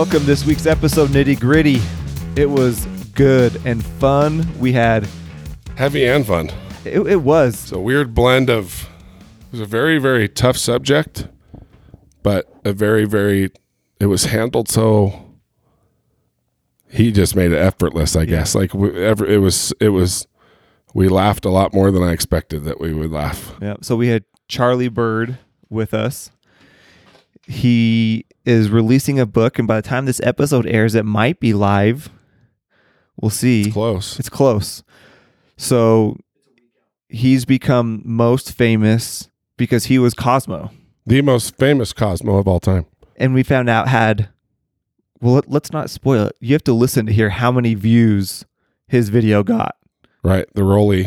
Welcome this week's episode, Nitty Gritty. It was good and fun. We had... Heavy and fun. It was. It's a weird blend of... It was a very, very tough subject, but a very, very... It was handled so... He just made it effortless, I guess. Like, we laughed a lot more than I expected that we would laugh. Yeah. So we had Charlie Bird with us. He is releasing a book, and by the time this episode airs, it might be live. We'll see. It's close. It's close. So he's become most famous because he was Cosmo. The most famous Cosmo of all time. And we found out had... Well, let's not spoil it. You have to listen to hear how many views his video got. Right. The Rolly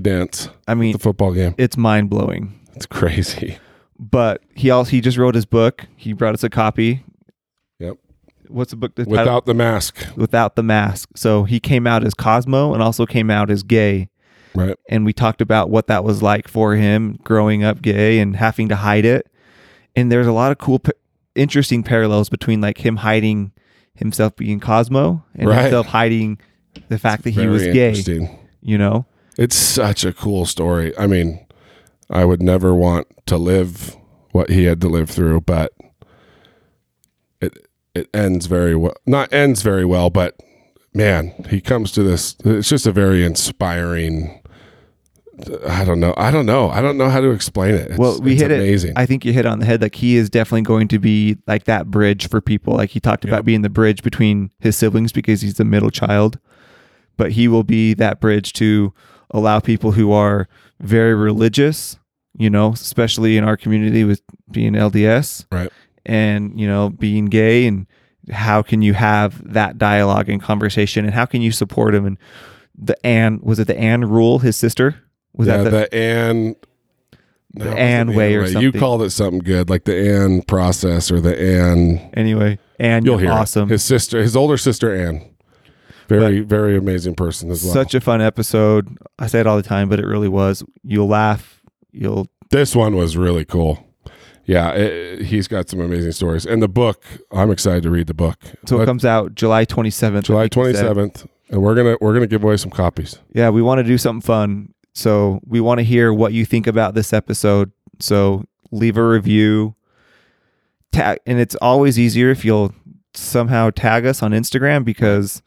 dance. I mean, the football game. It's mind blowing. It's crazy. But he just wrote his book. He brought us a copy. Yep. What's the book? Without the Mask. Without the Mask. So he came out as Cosmo and also came out as gay. Right. And we talked about what that was like for him growing up gay and having to hide it. And there's a lot of cool interesting parallels between like him hiding himself being Cosmo and himself hiding the fact that he was gay. You know, it's such a cool story. I mean, I would never want to live what he had to live through, but it ends very well. Not ends very well, but man, he comes to this. It's just a very inspiring. I don't know. I don't know how to explain it. It's amazing. I think you hit it on the head. Like, he is definitely going to be like that bridge for people. Like, he talked about being the bridge between his siblings because he's the middle child, but he will be that bridge to allow people who are very religious, you know, especially in our community with being LDS, right? And, you know, being gay, and how can you have that dialogue and conversation, and how can you support him? And was it the Ann rule, his sister? Was that the Ann way or something? You called it something good, like the Ann process or the Ann. Anyway, Ann, you're awesome. It. His sister, his older sister, Ann. Very amazing person as well. Such a fun episode. I say it all the time, but it really was. You'll laugh. This one was really cool. Yeah, he's got some amazing stories. And the book, I'm excited to read the book. So it comes out July 27th. July 27th. And we're gonna give away some copies. Yeah, we want to do something fun. So we want to hear what you think about this episode. So leave a review. And it's always easier if you'll somehow tag us on Instagram, because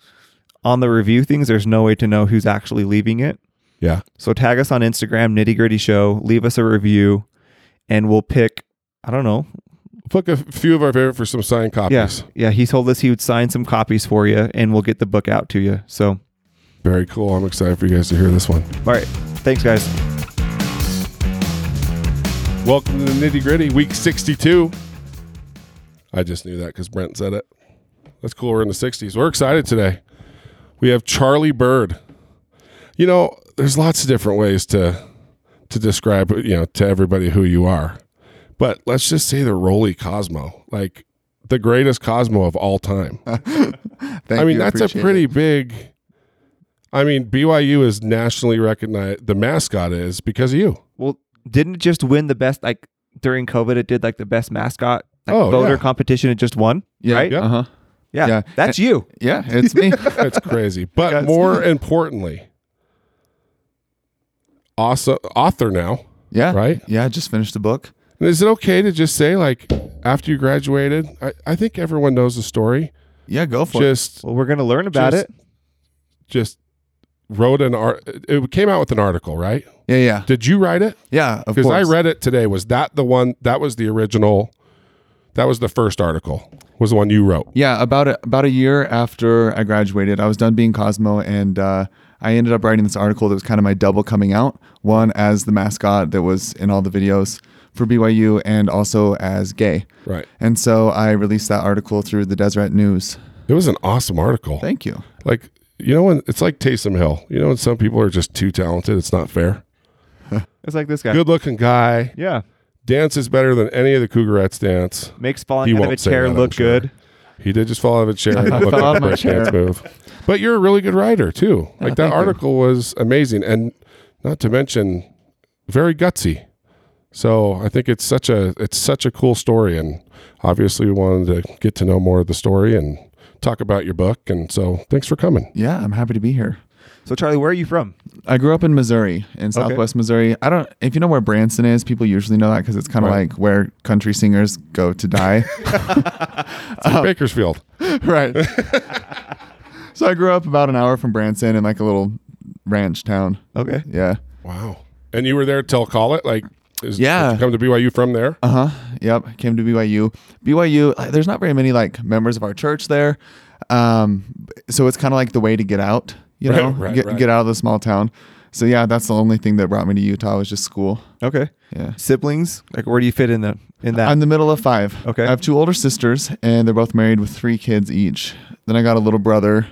on the review things, there's no way to know who's actually leaving it. Yeah. So tag us on Instagram, Nitty Gritty Show. Leave us a review, and we'll pick, I don't know. Pick a few of our favorite for some signed copies. Yeah, he told us he would sign some copies for you, and we'll get the book out to you. So, very cool. I'm excited for you guys to hear this one. All right. Thanks, guys. Welcome to the Nitty Gritty, week 62. I just knew that because Brent said it. That's cool. We're in the 60s. We're excited today. We have Charlie Bird. You know, there's lots of different ways to describe, you know, to everybody who you are. But let's just say the Rolly Cosmo, like the greatest Cosmo of all time. That's a pretty big. I mean, BYU is nationally recognized. The mascot is because of you. Well, didn't it just win the best, like during COVID, it did like the best mascot voter competition. It just won. Yeah. Right? Yeah. Uh-huh. Yeah. Yeah. That's you. Yeah. It's me. That's crazy. But more importantly, awesome author now. Yeah. Right. Yeah. I just finished the book. Is it okay to just say, like, after you graduated, I think everyone knows the story. Yeah, go for it. Well, we're going to learn about it. Just wrote an article. It came out with an article, right? Yeah, yeah. Did you write it? Yeah, of course. Because I read it today. Was that the one? That was the original. That was the first article. Was the one you wrote? Yeah, about a year after I graduated, I was done being Cosmo, and I ended up writing this article that was kind of my double coming out. One as the mascot that was in all the videos for BYU, and also as gay. Right. And so I released that article through the Deseret News. It was an awesome article. Thank you. Like, you know, when it's like Taysom Hill, you know, when some people are just too talented, it's not fair. It's like this guy. Good looking guy. Yeah. Dances better than any of the Cougarettes dance. Makes falling out of a chair look good. He did just fall out of a chair. I fell out of my chair. Move. But you're a really good writer too. Like, that article was amazing. And not to mention very gutsy. So I think it's such a cool story, and obviously we wanted to get to know more of the story and talk about your book. And so thanks for coming. Yeah, I'm happy to be here. So Charlie, where are you from? I grew up in Missouri, in Southwest Missouri. If you know where Branson is, people usually know that because it's kind of like where country singers go to die. It's like Bakersfield. Right. So I grew up about an hour from Branson in like a little ranch town. Okay. Yeah. Wow. And you were there till college? Did you come to BYU from there? Uh-huh. Yep. Came to BYU. BYU, there's not very many like members of our church there. So it's kind of like the way to get out. Get out of the small town. So yeah, that's the only thing that brought me to Utah was just school. Okay. Yeah. Siblings? Like where do you fit in that? I'm the middle of five. Okay. I have two older sisters and they're both married with 3 kids each. Then I got a little brother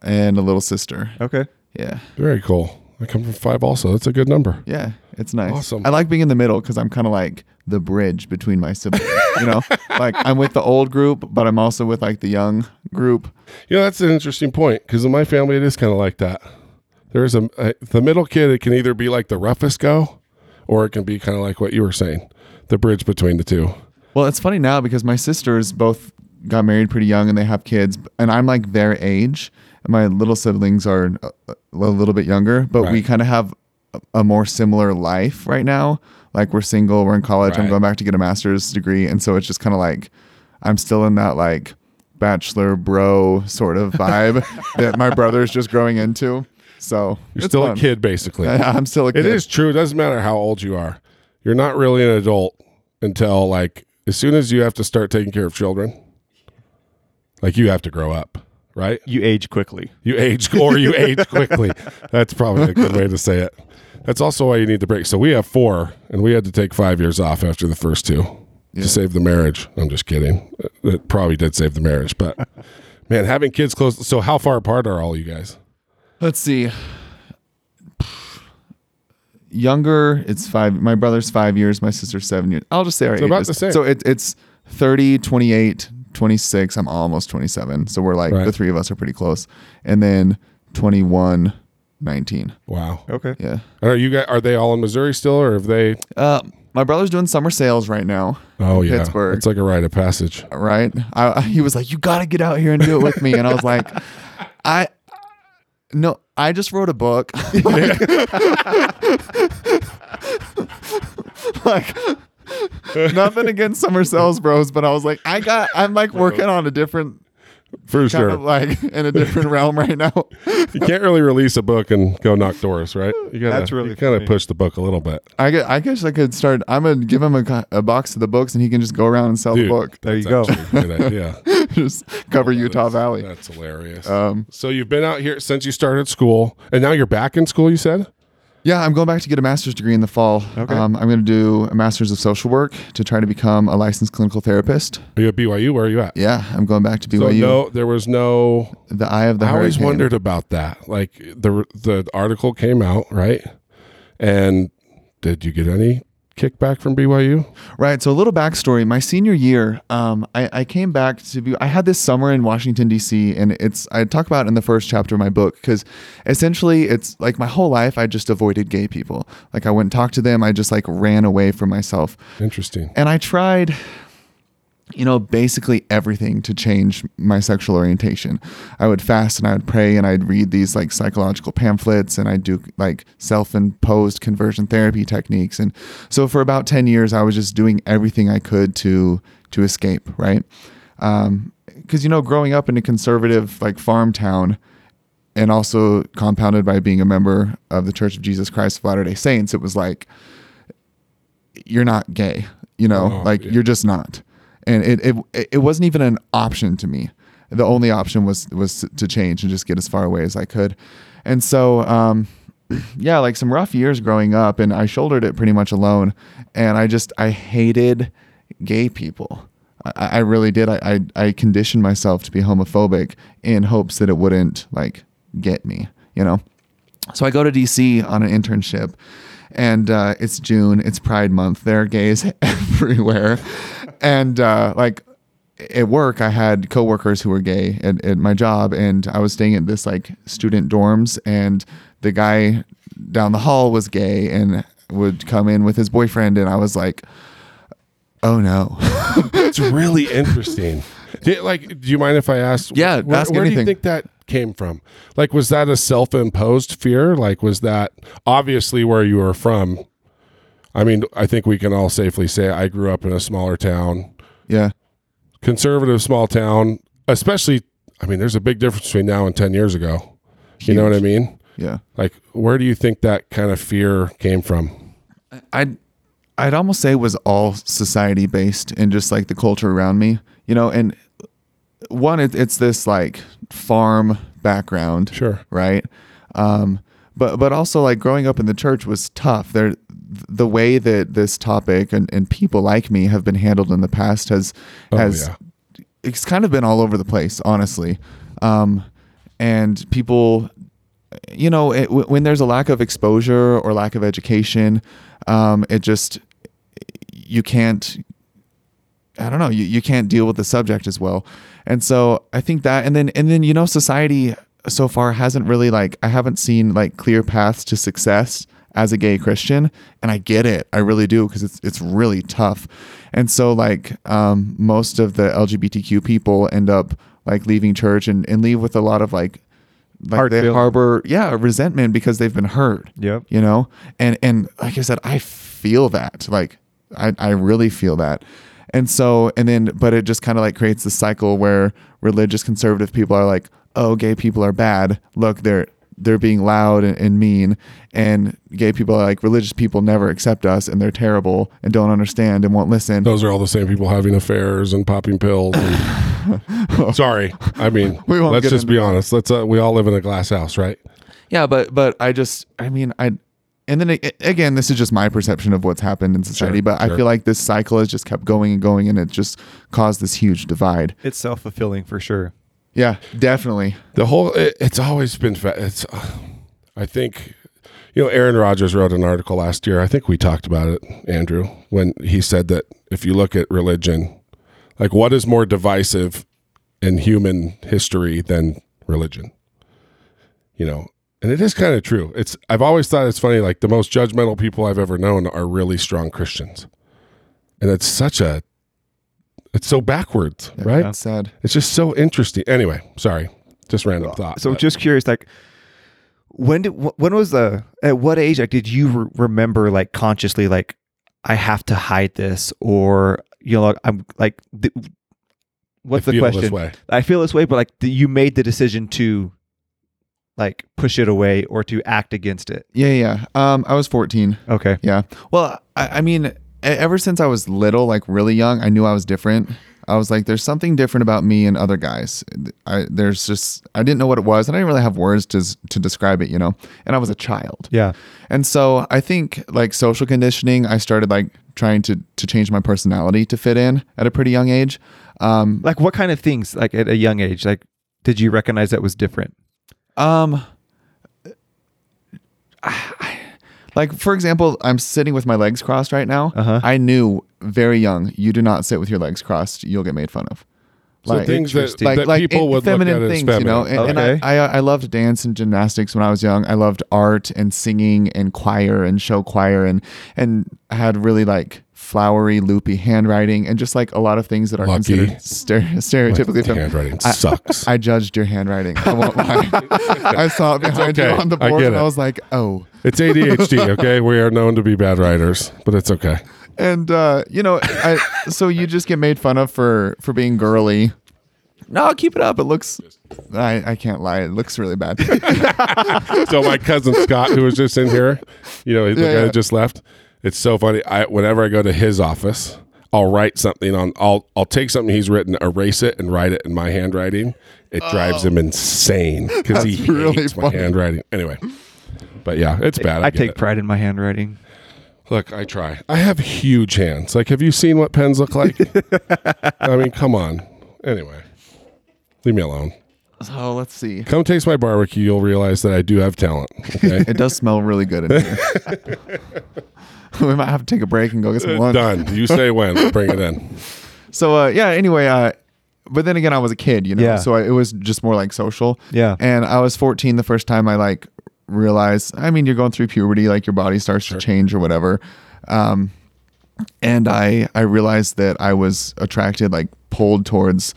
and a little sister. Okay. Yeah. Very cool. I come from 5 also. That's a good number. Yeah. It's nice. Awesome. I like being in the middle because I'm kind of like the bridge between my siblings, you know, like I'm with the old group, but I'm also with like the young group. You know, that's an interesting point because in my family, it is kind of like that. There is the middle kid. It can either be like the roughest go, or it can be kind of like what you were saying, the bridge between the two. Well, it's funny now because my sisters both got married pretty young and they have kids and I'm like their age. My little siblings are a little bit younger, but we kind of have a more similar life right now. Like we're single, we're in college, I'm going back to get a master's degree. And so it's just kind of like, I'm still in that like bachelor bro sort of vibe that my brother's just growing into. So you're still fun. A kid basically. I'm still a kid. It is true. It doesn't matter how old you are. You're not really an adult until like, as soon as you have to start taking care of children, like you have to grow up. Right? You age quickly. That's probably a good way to say it. That's also why you need the break. So we have 4 and we had to take 5 years off after the first 2 to save the marriage. I'm just kidding. It probably did save the marriage, but man, having kids close. So how far apart are all you guys? Let's see. Younger, it's 5. My brother's 5 years. My sister's 7 years. I'll just say our age. About the same. So it's 30, 28, 26. I'm almost 27. So we're like the 3 of us are pretty close. And then 21, 19. Wow. Okay. Yeah. Are you guys? Are they all in Missouri still, or have they? My brother's doing summer sales right now. Oh yeah. Pittsburgh. It's like a rite of passage. Right. He was like, "You got to get out here and do it with me," and I was like, "No, I just wrote a book." Like. Nothing against summer sales bros, but I was like, I'm like working on a different, for sure, like in a different realm right now. You can't really release a book and go knock doors, right? You gotta, that's really kind of push the book a little bit. I guess I could start. I'm gonna give him a box of the books, and he can just go around and sell the book. There you go. Yeah, just cover Utah Valley. That's hilarious. So you've been out here since you started school, and now you're back in school. You said. Yeah, I'm going back to get a master's degree in the fall. Okay. I'm going to do a master's of social work to try to become a licensed clinical therapist. Are you at BYU? Where are you at? Yeah, I'm going back to BYU. So the eye of the hurricane. I always wondered about that. Like the article came out, right? And did you get any kickback from BYU? Right. So a little backstory. My senior year, I came back to BYU. I had this summer in Washington, D.C., and I talk about it in the first chapter of my book because essentially it's like my whole life I just avoided gay people. Like I wouldn't talk to them. I just like ran away from myself. Interesting. And I tried, you know, basically everything to change my sexual orientation. I would fast and I would pray and I'd read these like psychological pamphlets and I'd do like self-imposed conversion therapy techniques. And so for about 10 years, I was just doing everything I could to escape. Right. 'Cause you know, growing up in a conservative like farm town and also compounded by being a member of the Church of Jesus Christ of Latter-day Saints, it was like, you're not gay, you know, you're just not. And it wasn't even an option to me. The only option was to change and just get as far away as I could. And so, like some rough years growing up, and I shouldered it pretty much alone. And I hated gay people. I really did. I conditioned myself to be homophobic in hopes that it wouldn't like get me, you know? So I go to DC on an internship and, it's June, it's Pride Month. There are gays everywhere. And like at work, I had coworkers who were gay at my job, and I was staying at this like student dorms, and the guy down the hall was gay and would come in with his boyfriend, and I was like, oh no. That's really interesting. Do you mind if I ask? Yeah, where do you think that came from? Like, was that a self-imposed fear? Like, was that obviously where you were from? I mean, I think we can all safely say I grew up in a smaller town. Yeah. Conservative small town, especially, I mean, there's a big difference between now and 10 years ago. Huge. You know what I mean? Yeah. Like, where do you think that kind of fear came from? I'd almost say it was all society based and just like the culture around me, you know, and one, it's this like farm background. Sure. Right. But also like growing up in the church was tough. The way that this topic and people like me have been handled in the past has it's kind of been all over the place, honestly. And people, you know, when there's a lack of exposure or lack of education, you can't, I don't know, you can't deal with the subject as well. And so I think that, and then, you know, society so far hasn't really like, I haven't seen like clear paths to success as a gay Christian. And I get it. I really do. Cause it's really tough. And so like, most of the LGBTQ people end up like leaving church and leave with a lot of like they harbor resentment because they've been hurt. Yep. You know, and like I said, I feel that, like I really feel that. And so, but it just kind of like creates this cycle where religious conservative people are like, oh, gay people are bad. Look, they're being loud and mean, and gay people are like, religious people never accept us and they're terrible and don't understand and won't listen. Those are all the same people having affairs and popping pills. Sorry. I mean, let's just be honest. Let's, we all live in a glass house, right? Yeah. But again, this is just my perception of what's happened in society, sure, but sure. I feel like this cycle has just kept going and going, and it just caused this huge divide. It's self-fulfilling for sure. Yeah, definitely. It's always been, I think, you know, Aaron Rodgers wrote an article last year. I think we talked about it, Andrew, when he said that if you look at religion, like what is more divisive in human history than religion? You know, and it is kind of true. I've always thought it's funny, like the most judgmental people I've ever known are really strong Christians. And it's it's so backwards, right? That's sad. It's just so interesting. Anyway, sorry, just random thought. So just curious, like at what age, like did you remember like consciously, like I have to hide this, or, you know, I'm like, what's the question? I feel this way, but like you made the decision to like push it away or to act against it. Yeah. I was 14. Okay. Yeah. Well, I mean, ever since I was little, like really young, I knew I was different. I was like, there's something different about me and other guys. I didn't know what it was, and I didn't really have words to describe it, you know, and I was a child. Yeah. And so I think like social conditioning, I started like trying to change my personality to fit in at a pretty young age. Like what kind of things, like at a young age, like did you recognize that was different? Like, for example, I'm sitting with my legs crossed right now. Uh-huh. I knew very young, you do not sit with your legs crossed. You'll get made fun of. Like, so things that people would look at as feminine things, you know. And I loved dance and gymnastics when I was young. I loved art and singing and choir and show choir and I had really like flowery, loopy handwriting and just like a lot of things that are considered stereotypically feminine. Handwriting sucks. I judged your handwriting. I won't lie. I saw it behind you on the board and I was like, oh. It's ADHD, okay? We are known to be bad writers, but it's okay. And, you know, so you just get made fun of for being girly. No, keep it up. It looks... I can't lie. It looks really bad. So my cousin Scott, who was just in here, you know, the guy that just left, it's so funny. Whenever I go to his office, I'll write something on... I'll take something he's written, erase it, and write it in my handwriting. It drives him insane because he hates my handwriting. Anyway... But yeah, it's bad. I take pride in my handwriting. Look, I try. I have huge hands. Like, have you seen what pens look like? I mean, come on. Anyway, leave me alone. So let's see. Come taste my barbecue. You'll realize that I do have talent. Okay? It does smell really good in here. We might have to take a break and go get some lunch. Done. You say when. We'll bring it in. So anyway, but then again, I was a kid, you know, so it was just more like social. Yeah. And I was 14 the first time I like, realize, I mean, you're going through puberty, like your body starts to change or whatever. And I realized that I was attracted, like pulled towards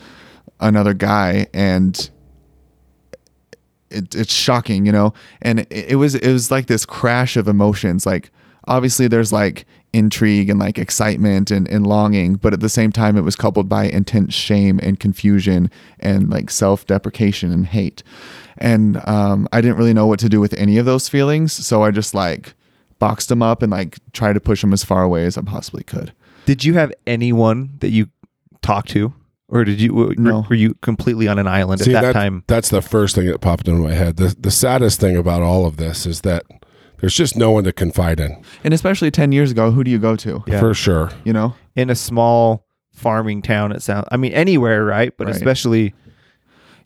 another guy, and it's shocking, you know? And it was like this crash of emotions. Like, obviously there's like intrigue and like excitement and longing, but at the same time it was coupled by intense shame and confusion and like self-deprecation and hate. And I didn't really know what to do with any of those feelings. So I just like boxed them up and like tried to push them as far away as I possibly could. Did you have anyone that you talked to? Or did you? No. Were you completely on an island at that time? That's the first thing that popped into my head. The saddest thing about all of this is that there's just no one to confide in. And especially 10 years ago, who do you go to? Yeah. For sure. You know? In a small farming town, it sounds... I mean, anywhere, right? But right. Especially...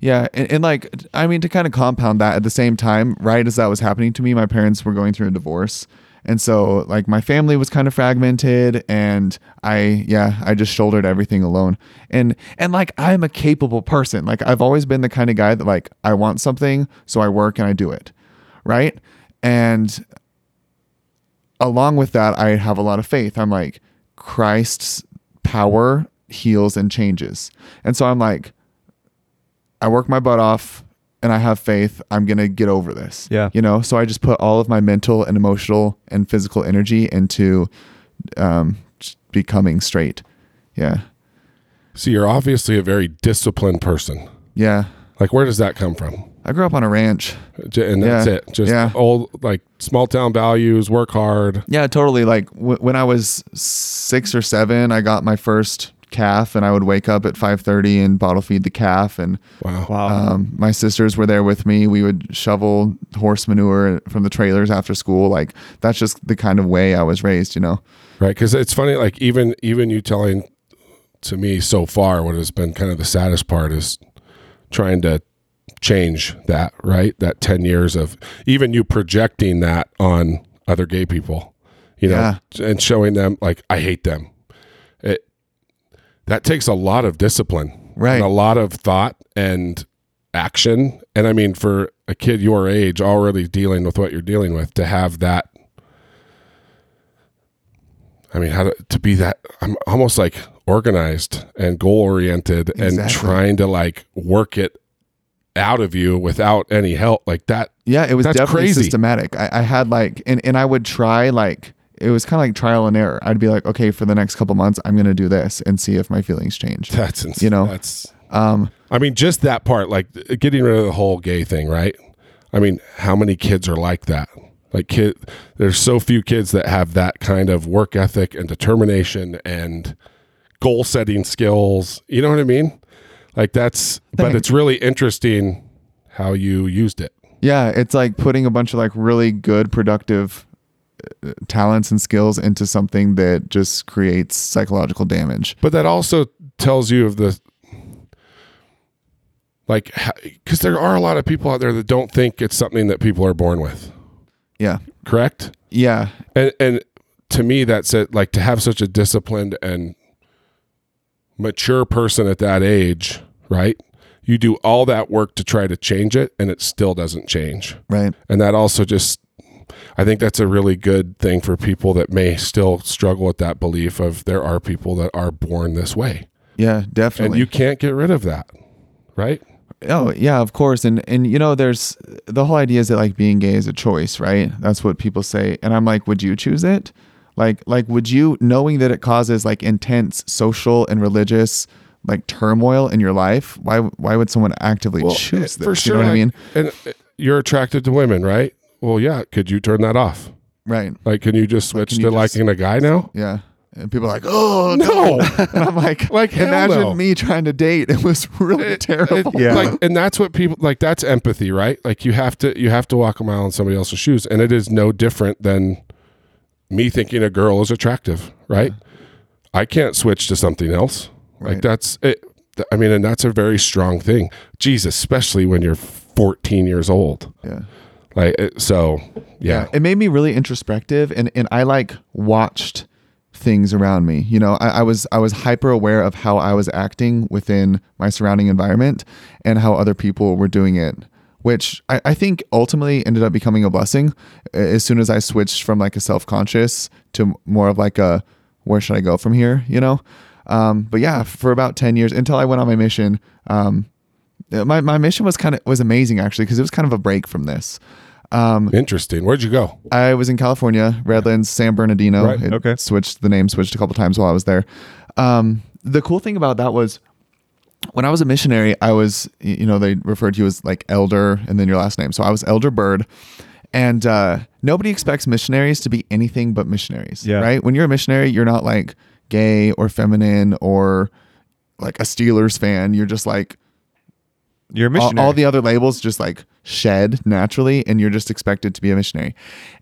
Yeah. And like, I mean, to kind of compound that, at the same time, right as that was happening to me, my parents were going through a divorce. And so like my family was kind of fragmented, and I just shouldered everything alone. And like, I'm a capable person. Like, I've always been the kind of guy that like, I want something, so I work and I do it. Right. And along with that, I have a lot of faith. I'm like, Christ's power heals and changes. And so I'm like, I work my butt off and I have faith. I'm going to get over this. Yeah. You know? So I just put all of my mental and emotional and physical energy into becoming straight. Yeah. So you're obviously a very disciplined person. Yeah. Like, where does that come from? I grew up on a ranch. And that's it. Just old, like, small town values, work hard. Yeah, totally. Like, when I was 6 or 7, I got my first calf, and I would wake up at 5:30 and bottle feed the calf. And my sisters were there with me. We would shovel horse manure from the trailers after school. Like, that's just the kind of way I was raised, you know? Right. Cause it's funny, like even you telling to me so far, what has been kind of the saddest part is trying to change that, right? That 10 years of even you projecting that on other gay people, you know, and showing them like, I hate them. That takes a lot of discipline, right? And a lot of thought and action. And I mean, for a kid your age already dealing with what you're dealing with, to have that, I mean, to be that, I'm almost like organized and goal oriented and trying to like work it out of you without any help like that. Yeah. It was definitely crazy. Systematic. I had like, and I would try like, it was kind of like trial and error. I'd be like, okay, for the next couple months, I'm going to do this and see if my feelings change. That's insane. You know, that's, I mean, just that part, like getting rid of the whole gay thing, right? I mean, how many kids are like that? Like there's so few kids that have that kind of work ethic and determination and goal setting skills. You know what I mean? Like but it's really interesting how you used it. Yeah. It's like putting a bunch of like really good, productive talents and skills into something that just creates psychological damage. But that also tells you of the, like, because there are a lot of people out there that don't think it's something that people are born with. Yeah. Correct? Yeah. And to me, that's it. Like, to have such a disciplined and mature person at that age, right? You do all that work to try to change it, and it still doesn't change. Right. And that also just, I think that's a really good thing for people that may still struggle with that belief of there are people that are born this way. Yeah, definitely. And you can't get rid of that, right? Oh, yeah, of course. And you know, there's the whole idea is that like being gay is a choice, right? That's what people say. And I'm like, would you choose it? Like, would you, knowing that it causes like intense social and religious like turmoil in your life? Why would someone actively choose this? For sure. You know what I mean? And you're attracted to women, right? Well, yeah. Could you turn that off? Right. Like, can you just switch to liking a guy now? Yeah. And people are like, oh, no. And I'm like, imagine me trying to date. It was really terrible. Yeah. Like, and that's what people, like, that's empathy, right? Like, you have to walk a mile in somebody else's shoes. And it is no different than me thinking a girl is attractive, right? Yeah. I can't switch to something else. Right. Like, that's it. I mean, and that's a very strong thing. Jesus, especially when you're 14 years old. Yeah. Like, so yeah, it made me really introspective, and I like watched things around me, you know. I was hyper aware of how I was acting within my surrounding environment and how other people were doing it, which I think ultimately ended up becoming a blessing as soon as I switched from like a self-conscious to more of like a where should I go from here, you know? But yeah, for about 10 years until I went on my mission, my mission was amazing actually, because it was kind of a break from this. Interesting. Where'd you go? I was in California, Redlands, San Bernardino. Right. Okay. Switched the name a couple times while I was there. The cool thing about that was when I was a missionary, I was, you know, they referred to you as like elder and then your last name. So I was Elder Bird. And nobody expects missionaries to be anything but missionaries, yeah. Right? When you're a missionary, you're not like gay or feminine or like a Steelers fan. You're just like, you're a missionary. All the other labels just like shed naturally, and you're just expected to be a missionary.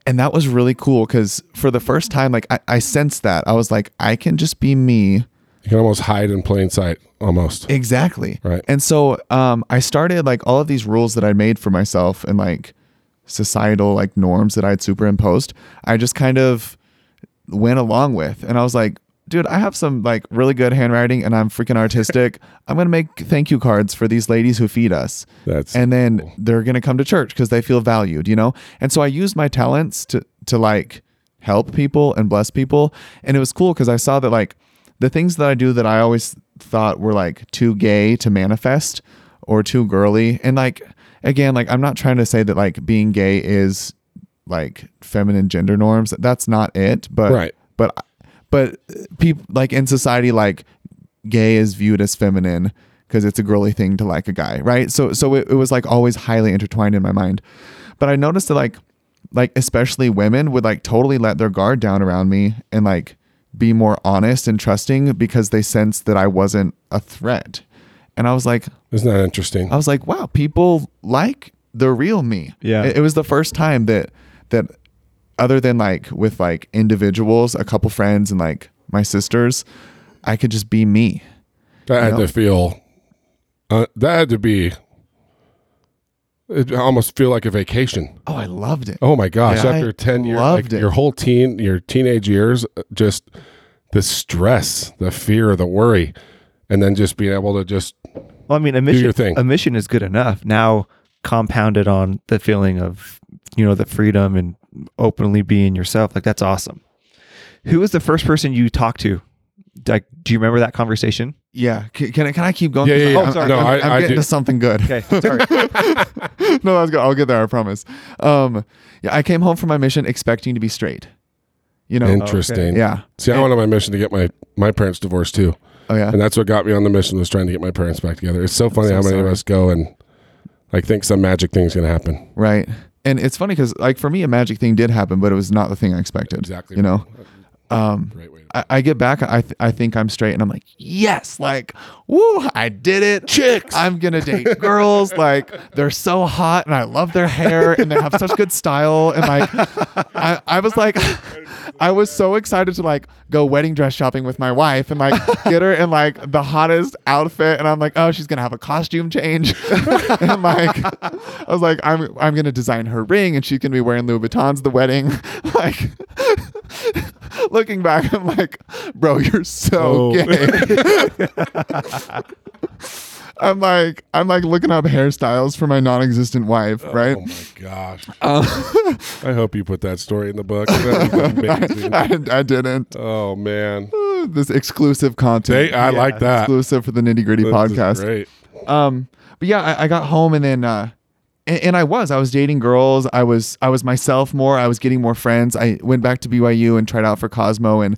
And that was really cool because for the first time, like I sensed that. I was like, I can just be me. You can almost hide in plain sight, almost. Exactly. Right. And so I started like all of these rules that I made for myself and like societal like norms that I'd superimposed, I just kind of went along with. And I was like, dude, I have some like really good handwriting and I'm freaking artistic. I'm going to make thank you cards for these ladies who feed us. Then they're going to come to church because they feel valued, you know? And so I used my talents to like help people and bless people. And it was cool because I saw that like the things that I do that I always thought were like too gay to manifest or too girly. And like, again, like I'm not trying to say that like being gay is like feminine gender norms. That's not it. But, right. But people like in society, like gay is viewed as feminine because it's a girly thing to like a guy. Right. So it was like always highly intertwined in my mind. But I noticed that like especially women would like totally let their guard down around me and like be more honest and trusting because they sensed that I wasn't a threat. And I was like, isn't that interesting? I was like, wow, people like the real me. Yeah. It was the first time that other than like with like individuals, a couple friends and like my sisters, I could just be me. It almost feel like a vacation. Oh, I loved it. Oh my gosh. Yeah, after 10 years, like your whole teenage years, just the stress, the fear, the worry, and then just being able to just, well, I mean, a mission is good enough. Now compounded on the feeling of, you know, the freedom and openly being yourself. Like that's awesome. Who was the first person you talked to? Like, do you remember that conversation? Yeah. Can I keep going? Yeah. Oh, sorry. I'm getting to something good. Okay. Sorry. No, that was good. I'll get there. I promise. Yeah, I came home from my mission expecting to be straight, you know? Interesting. Okay. Yeah. See, I went on my mission to get my parents divorced too. Oh yeah. And that's what got me on the mission, was trying to get my parents back together. It's so funny how many of us go and like think some magic thing's going to happen. Right. And it's funny because like for me, a magic thing did happen, but it was not the thing I expected. Exactly. You know, I get back. I think I'm straight and I'm like, yes, like, woo, I did it. Chicks. I'm going to date girls. Like they're so hot and I love their hair and they have such good style. And like, I was like, I was so excited to like go wedding dress shopping with my wife and like get her in like the hottest outfit. And I'm like, oh, she's going to have a costume change. And like, I was like, I'm going to design her ring and she's going to be wearing Louis Vuittons at the wedding. Like looking back, I'm like, bro, you're so gay. I'm like looking up hairstyles for my non-existent wife, right? Oh my gosh! I hope you put that story in the book. I didn't. Oh man, this exclusive content. Like that exclusive for the Nitty Gritty podcast. Great. But yeah, I got home and then, and I was dating girls. I was myself more. I was getting more friends. I went back to BYU and tried out for Cosmo and.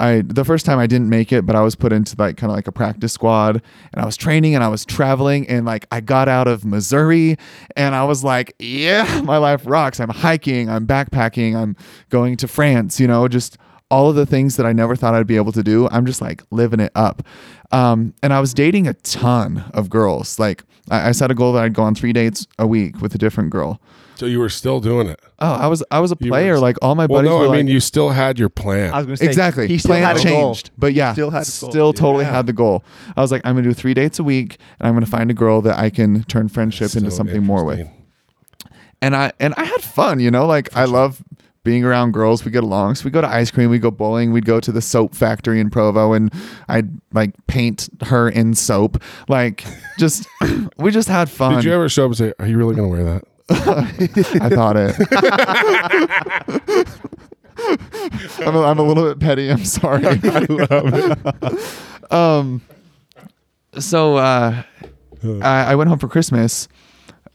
The first time I didn't make it, but I was put into like kind of like a practice squad and I was training and I was traveling and like I got out of Missouri and I was like, yeah, my life rocks. I'm hiking, I'm backpacking, I'm going to France, you know, just all of the things that I never thought I'd be able to do. I'm just like living it up. And I was dating a ton of girls. Like I set a goal that I'd go on 3 dates a week with a different girl. So you were still doing it. Oh, I was a player. Like all my buddies. You still had your plan. I was going to say exactly. He still had changed, but yeah, still totally had the goal. I was like, I'm going to do 3 dates a week, and I'm going to find a girl that I can turn friendship into something more with. And I had fun, you know. Like I love being around girls. We get along. So we go to ice cream. We go bowling. We'd go to the soap factory in Provo, and I'd like paint her in soap. Like just we just had fun. Did you ever show up and say, "Are you really going to wear that?" I thought it. I'm a little bit petty. I'm sorry. I love it. So I went home for Christmas,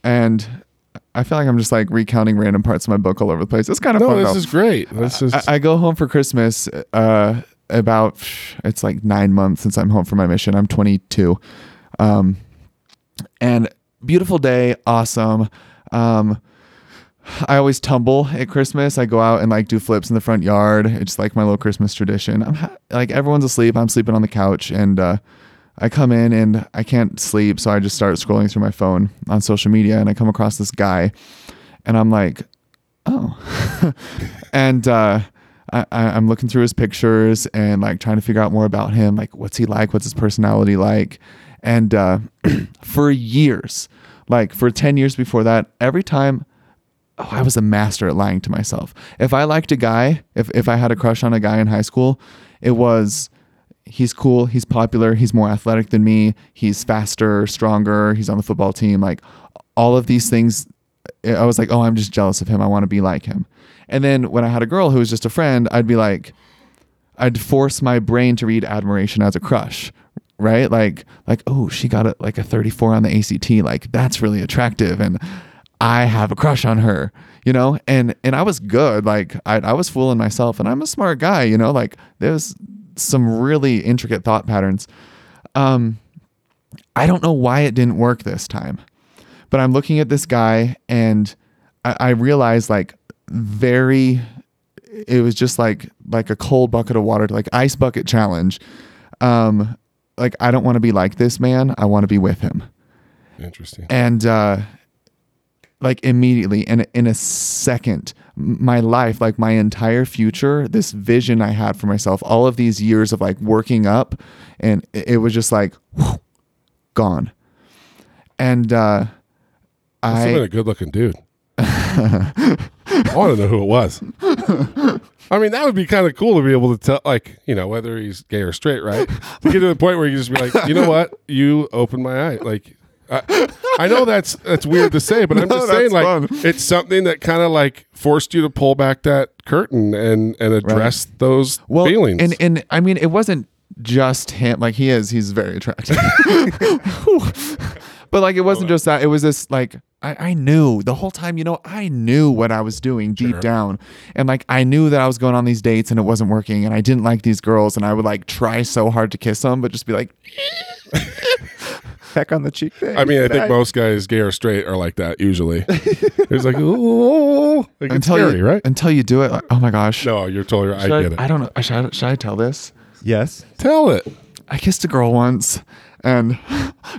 and I feel like I'm just like recounting random parts of my book all over the place. It's kind of fun. No, this is great. I go home for Christmas. It's like 9 months since I'm home from my mission. I'm 22, and beautiful day, awesome. I always tumble at Christmas. I go out and like do flips in the front yard. It's like my little Christmas tradition. Like everyone's asleep. I'm sleeping on the couch, and I come in and I can't sleep, so I just start scrolling through my phone on social media, and I come across this guy, and I'm like, oh, and I'm looking through his pictures and like trying to figure out more about him. Like, what's he like? What's his personality like? And for years, like for 10 years before that, every time, I was a master at lying to myself. If I liked a guy, if I had a crush on a guy in high school, it was, he's cool, he's popular, he's more athletic than me, he's faster, stronger, he's on the football team. Like all of these things, I was like, oh, I'm just jealous of him. I want to be like him. And then when I had a girl who was just a friend, I'd be like, I'd force my brain to read admiration as a crush, right? Like, oh, she got a 34 on the ACT. Like, that's really attractive. And I have a crush on her, you know? And I was good. Like I was fooling myself, and I'm a smart guy, you know, like there's some really intricate thought patterns. I don't know why it didn't work this time, but I'm looking at this guy, and I realized like, it was just like a cold bucket of water, like ice bucket challenge. Like, I don't want to be like this man. I want to be with him. Interesting. And, like immediately, and in a second, my life, like my entire future, this vision I had for myself, all of these years of like working up, and it was just like, whew, gone. And, must have been a good looking dude. I want to know who it was. I mean, that would be kind of cool to be able to tell, like, you know, whether he's gay or straight, right? To get to the point where you just be like, you know what? You opened my eye. Like, I know that's weird to say, but I'm just saying, like, fun. It's something that kind of like forced you to pull back that curtain and address right. those feelings. And I mean, it wasn't just him. Like, he's very attractive. But like, it wasn't just that. It was this like, I knew the whole time, you know, I knew what I was doing deep sure. down. And like, I knew that I was going on these dates and it wasn't working, and I didn't like these girls, and I would like try so hard to kiss them, but just be like, peck on the cheek thing. I mean, I think most guys, gay or straight, are like that usually. It's like, oh, like it's scary, right? Until you do it. Like, oh my gosh. No, you're totally right. I get it. I don't know. Should I tell this? Yes. Tell it. I kissed a girl once. And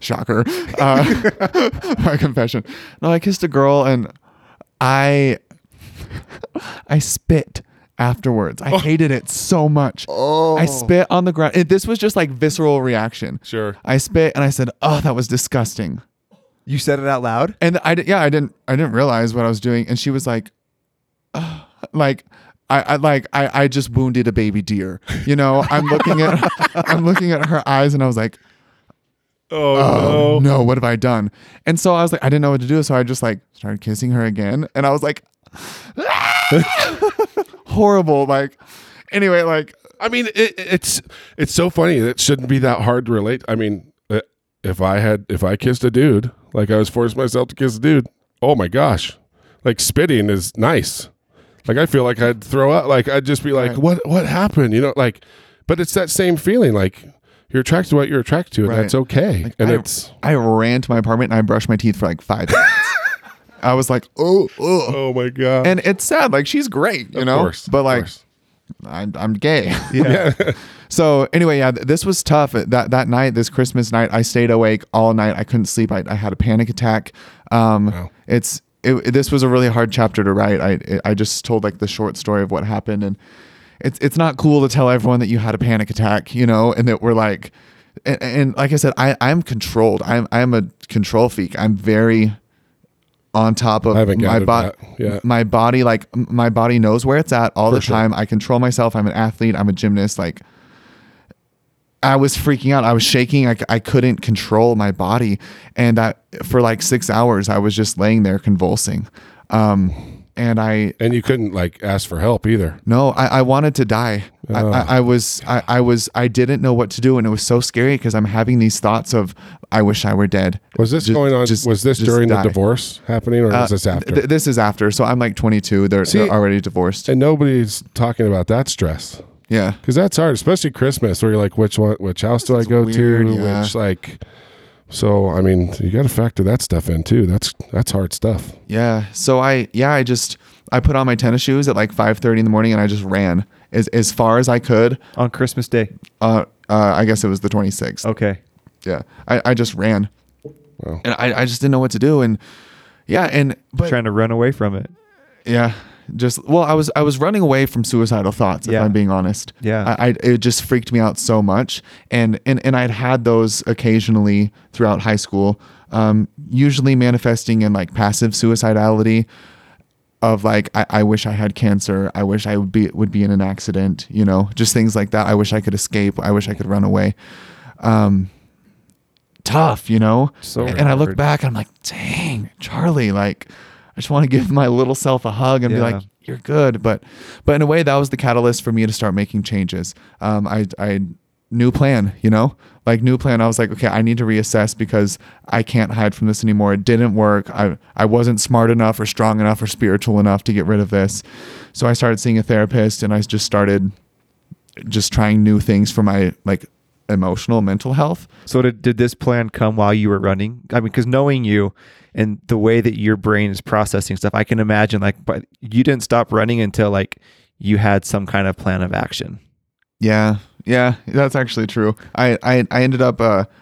shocker, my confession. No, I kissed a girl, and I spit afterwards. I hated it so much. Oh. I spit on the ground. This was just like visceral reaction. Sure. I spit, and I said, "Oh, that was disgusting." You said it out loud, and I didn't realize what I was doing, and she was like, oh. Like. I just wounded a baby deer. You know, I'm looking at her eyes, and I was like, Oh no, what have I done? And so I was like, I didn't know what to do. So I just like started kissing her again. And I was like, horrible. Like, anyway, like, I mean, it's so funny. It shouldn't be that hard to relate. I mean, if I kissed a dude, like I was forced myself to kiss a dude. Oh my gosh. Like spitting is nice. Like, I feel like I'd throw up. Like, I'd just be like, right. What happened? You know, like, but it's that same feeling. Like, you're attracted to what you're attracted to, and right. that's okay. Like, and I ran to my apartment, and I brushed my teeth for like 5 minutes. I was like, oh my God. And it's sad. Like, she's great, you of know? Course, but like, I'm gay. Yeah. yeah. So anyway, yeah, this was tough. That night, this Christmas night, I stayed awake all night. I couldn't sleep. I had a panic attack. Wow. This was a really hard chapter to write. I just told like the short story of what happened, and it's not cool to tell everyone that you had a panic attack, you know, and that we're like, and like I said, I'm controlled. I'm a control freak. I'm very on top of my body. Yeah. My body knows where it's at all the time. I control myself. I'm an athlete. I'm a gymnast. Like, I was freaking out. I was shaking. I couldn't control my body. And for like 6 hours, I was just laying there convulsing. and I and you couldn't like ask for help either. No, I wanted to die. Oh. I didn't know what to do, and it was so scary because I'm having these thoughts of I wish I were dead. Was this going on? Was this during the divorce happening, or was this after? This is after. So I'm like 22. They're already divorced, and nobody's talking about that stress. Yeah, because that's hard, especially Christmas, where you're like, which house do I go to? Yeah. Which like. So, I mean, you got to factor that stuff in too. That's hard stuff. Yeah. So I put on my tennis shoes at like 5:30 in the morning and I just ran as far as I could on Christmas Day. I guess it was the 26th. Okay. Yeah. I just ran. Wow. And I just didn't know what to do. And yeah. And but trying to run away from it. Yeah. Just, well, I was running away from suicidal thoughts, if I'm being honest. Yeah. It just freaked me out so much. And I'd had those occasionally throughout high school, usually manifesting in like passive suicidality of like, I wish I had cancer. I wish I would be in an accident, you know, just things like that. I wish I could escape. I wish I could run away. Tough, you know? So and I look back and I'm like, dang, Charlie, like, I just want to give my little self a hug and be like, you're good. But in a way, that was the catalyst for me to start making changes. New plan, you know, like new plan. I was like, okay, I need to reassess because I can't hide from this anymore. It didn't work. I wasn't smart enough or strong enough or spiritual enough to get rid of this. So I started seeing a therapist and I just started just trying new things for my like emotional, mental health. So did this plan come while you were running? I mean, because knowing you and the way that your brain is processing stuff, I can imagine like, but you didn't stop running until like you had some kind of plan of action. Yeah. Yeah, that's actually true. I ended up,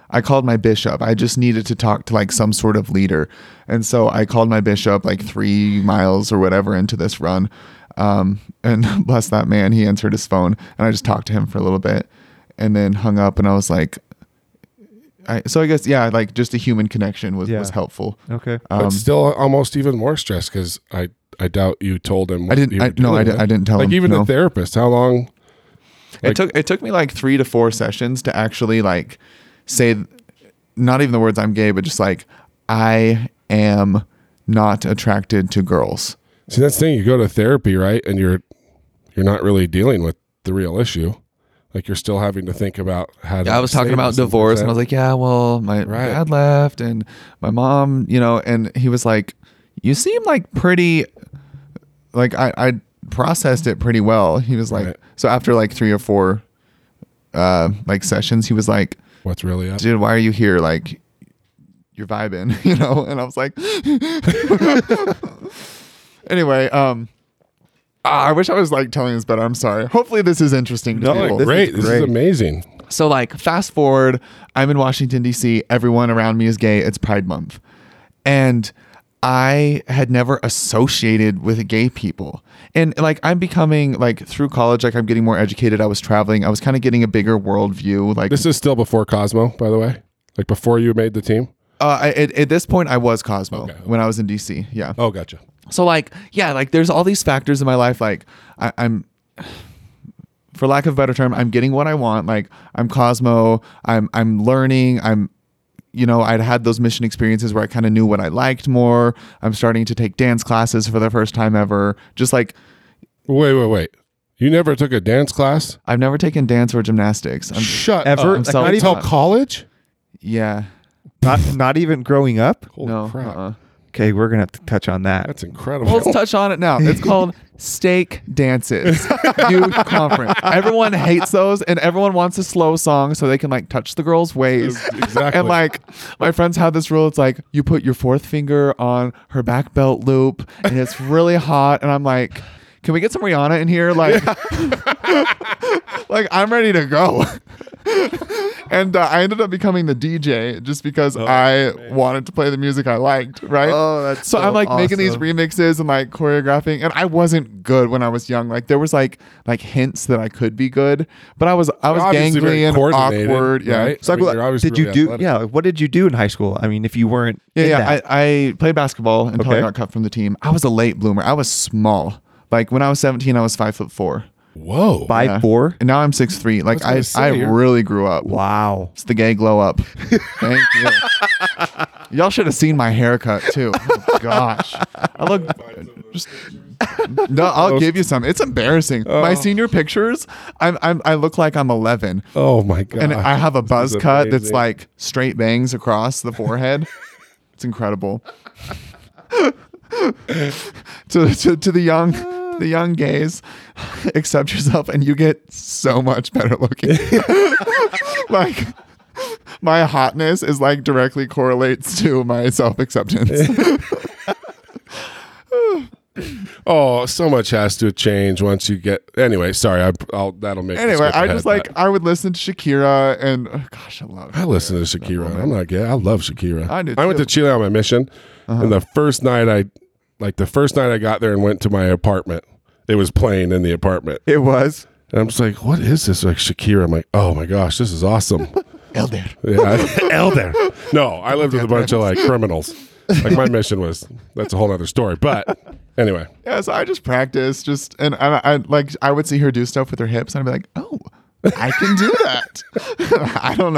I called my bishop. I just needed to talk to like some sort of leader. And so I called my bishop like 3 miles or whatever into this run. And bless that man, he answered his phone and I just talked to him for a little bit. And then hung up and I was like, I guess, like just a human connection was helpful. Okay. But still almost even more stress because I doubt you told him. I didn't tell him. Like even the therapist, how long? Like, it took me like 3 to 4 sessions to actually like say, not even the words I'm gay, but just like, I am not attracted to girls. See, that's the thing. You go to therapy, right? And you're not really dealing with the real issue. Like you're still having to think about how to. I was talking about divorce and I was like, yeah, well, my dad left and my mom, you know, and he was like, you seem like pretty, like I processed it pretty well. He was like, so after like 3 or 4 like sessions, he was like, what's really up? Dude, why are you here? Like you're vibing, you know? And I was like, anyway, I wish I was like telling this better. I'm sorry. Hopefully this is interesting to people. Great. This is amazing. So like fast forward, I'm in Washington, D.C. Everyone around me is gay. It's Pride Month. And I had never associated with gay people. And like I'm becoming like through college, like I'm getting more educated. I was traveling. I was kind of getting a bigger worldview. Like this is still before Cosmo, by the way, like before you made the team. At this point, I was Cosmo when I was in D.C. Yeah. Oh, gotcha. So like, yeah, like there's all these factors in my life. Like I'm, for lack of a better term, I'm getting what I want. Like I'm Cosmo, I'm learning. I'm, you know, I'd had those mission experiences where I kind of knew what I liked more. I'm starting to take dance classes for the first time ever. Just like, wait. You never took a dance class? I've never taken dance or gymnastics. Shut up. Like, not even college? Yeah. Not even growing up? Holy crap. Okay, we're going to have to touch on that. That's incredible. Let's touch on it now. It's called Steak Dances Youth Conference. Everyone hates those, and everyone wants a slow song so they can, like, touch the girl's waist. Exactly. And, like, my friends have this rule. It's like, you put your fourth finger on her back belt loop, and it's really hot. And I'm like, can we get some Rihanna in here? Like, like I'm ready to go. And I ended up becoming the DJ just because I wanted to play the music I liked, right? Oh, that's so I'm like awesome. Making these remixes and like choreographing, and I wasn't good when I was young. Like there was like hints that I could be good, but I was gangly and awkward. Yeah. Right? So I mean, did you do athletic. Yeah, what did you do in high school? I mean, if you weren't I played basketball until I got cut from the team. I was a late bloomer. I was small. Like when I was 17, I was 5'4". Whoa. 5'4"? And now I'm 6'3". Like I really grew up. Wow. It's the gay glow up. Thank you. Y'all should have seen my haircut too. Oh, gosh. I look just No, I'll give you some. It's embarrassing. Oh. My senior pictures, I look like I'm 11. Oh my God. And I have a buzz cut that's like straight bangs across the forehead. It's incredible. To the young gays, accept yourself and you get so much better looking. Like, my hotness is like directly correlates to my self-acceptance. Oh, so much has to change once you get. Anyway, sorry, I'll that'll make. Anyway, I just like that. I would listen to Shakira, and gosh, I love. I listen to Shakira. I'm like, yeah, I love Shakira. I do. I went to Chile on my mission, and the first night I got there and went to my apartment, it was playing in the apartment. It was, and I'm just like, what is this? Like Shakira. I'm like, oh my gosh, this is awesome. Elder. Yeah, Elder. No, I lived with a bunch of like criminals. Like my mission was, that's a whole other story. But anyway. Yeah, so I just practiced and I would see her do stuff with her hips and I'd be like, oh, I can do that. I don't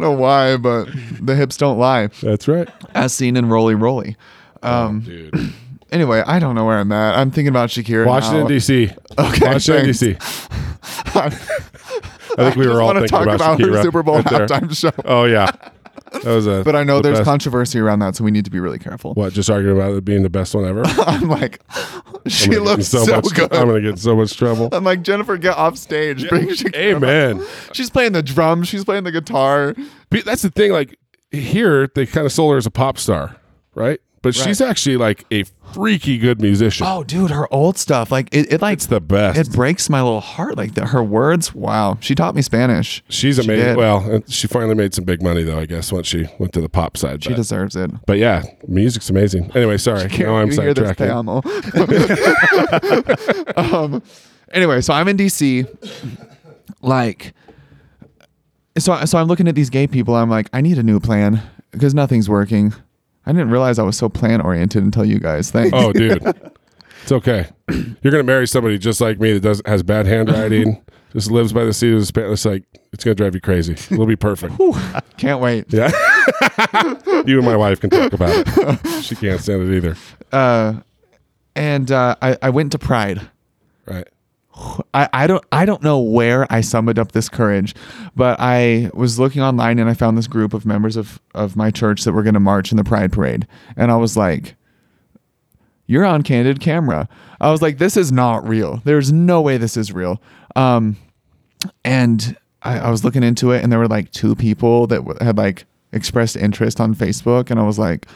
know why. But the hips don't lie. That's right. As seen in Rolly Rolly. Oh, dude. Anyway, I don't know where I'm at. I'm thinking about Shakira. Washington, D.C. Okay. Washington, D.C. I think we were all thinking about Shakira. Her Super Bowl halftime show. Oh, yeah. But I know there's controversy around that, so we need to be really careful. What, just arguing about it being the best one ever? I'm like, she looks so good. I'm going to get so much trouble. I'm like, Jennifer, get off stage. Yeah. Bring Shakira. Amen. She's playing the drums. She's playing the guitar. But that's the thing. Like, here, they kind of sold her as a pop star, right? But she's actually like a freaky good musician. Oh, dude, her old stuff, like it's the best. It breaks my little heart, like her words. Wow, she taught me Spanish. She's amazing. Well, she finally made some big money though, I guess, once she went to the pop side. She deserves it. But yeah, music's amazing. Anyway, sorry, now I'm sidetracking. Anyway, so I'm in D.C. Like, so I'm looking at these gay people. I'm like, I need a new plan because nothing's working. I didn't realize I was so plan-oriented until you guys. Thanks. Oh, dude. It's okay. You're going to marry somebody just like me that has bad handwriting, just lives by the seat of his pants. Like, it's going to drive you crazy. It'll be perfect. Whew, can't wait. Yeah. You and my wife can talk about it. She can't stand it either. I went to Pride. Right. I don't know where I summoned up this courage, but I was looking online and I found this group of members of my church that were going to march in the Pride Parade. And I was like, you're on candid camera. I was like, this is not real. There's no way this is real. And I was looking into it and there were like two people that had like expressed interest on Facebook. And I was like,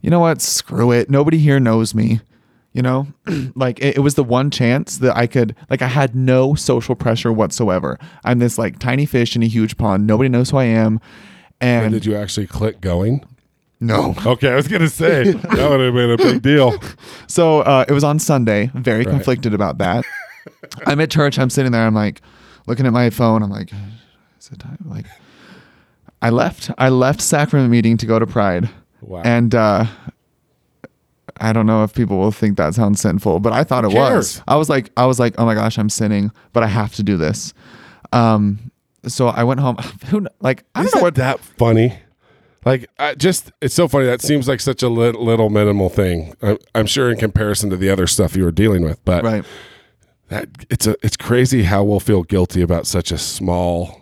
you know what? Screw it. Nobody here knows me. You know, like it was the one chance that I could, like, I had no social pressure whatsoever. I'm this like tiny fish in a huge pond. Nobody knows who I am. And did you actually click going? No. Okay. I was going to say that would have been a big deal. So it was on Sunday. I'm very conflicted about that. I'm at church. I'm sitting there. I'm like looking at my phone. I'm like, is it time? Like I left sacrament meeting to go to Pride. Wow. And, I don't know if people will think that sounds sinful, but I thought it was. I was like, oh my gosh, I'm sinning, but I have to do this. So I went home. Like, I don't know what that funny. Like, it's so funny. That seems like such a little minimal thing. I'm sure in comparison to the other stuff you were dealing with, but that it's crazy how we'll feel guilty about such a small.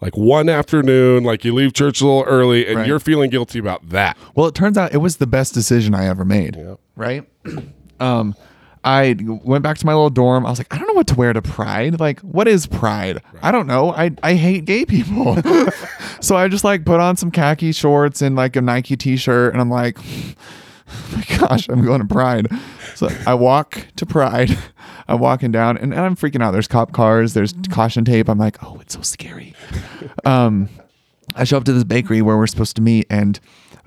Like one afternoon, like you leave church a little early and you're feeling guilty about that. Well, it turns out it was the best decision I ever made. Yep. Right? I went back to my little dorm. I was like, I don't know what to wear to Pride. Like, what is Pride? Right. I don't know. I hate gay people. So I just like put on some khaki shorts and like a Nike t-shirt. And I'm like, oh my gosh, I'm going to Pride. So I walk to Pride. I'm walking down and I'm freaking out. There's cop cars. There's caution tape. I'm like, oh, it's so scary. I show up to this bakery where we're supposed to meet and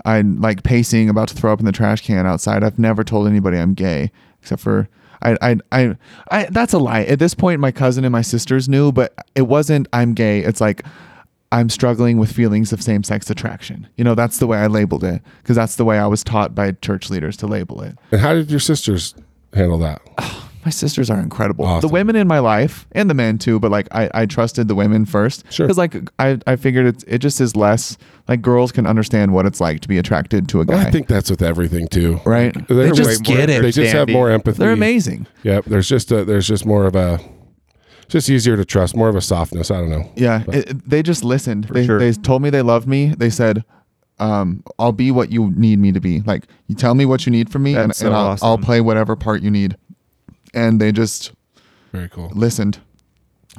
I'm like pacing, about to throw up in the trash can outside. I've never told anybody I'm gay except for I that's a lie. At this point, my cousin and my sisters knew, but it wasn't I'm gay. It's like I'm struggling with feelings of same-sex attraction. You know, that's the way I labeled it because that's the way I was taught by church leaders to label it. And how did your sisters handle that? my sisters are incredible. Awesome. The women in my life and the men too, but like I trusted the women first. Sure. Because like I figured it just is less like girls can understand what it's like to be attracted to a guy. Well, I think that's with everything too. Right. They just get it. They just have more empathy. They're amazing. Yep. There's just more of a, just easier to trust, more of a softness. I don't know. Yeah. They just listened. They told me they loved me. They said, I'll be what you need me to be. Like, you tell me what you need from me, and awesome. I'll play whatever part you need. And they just very cool listened.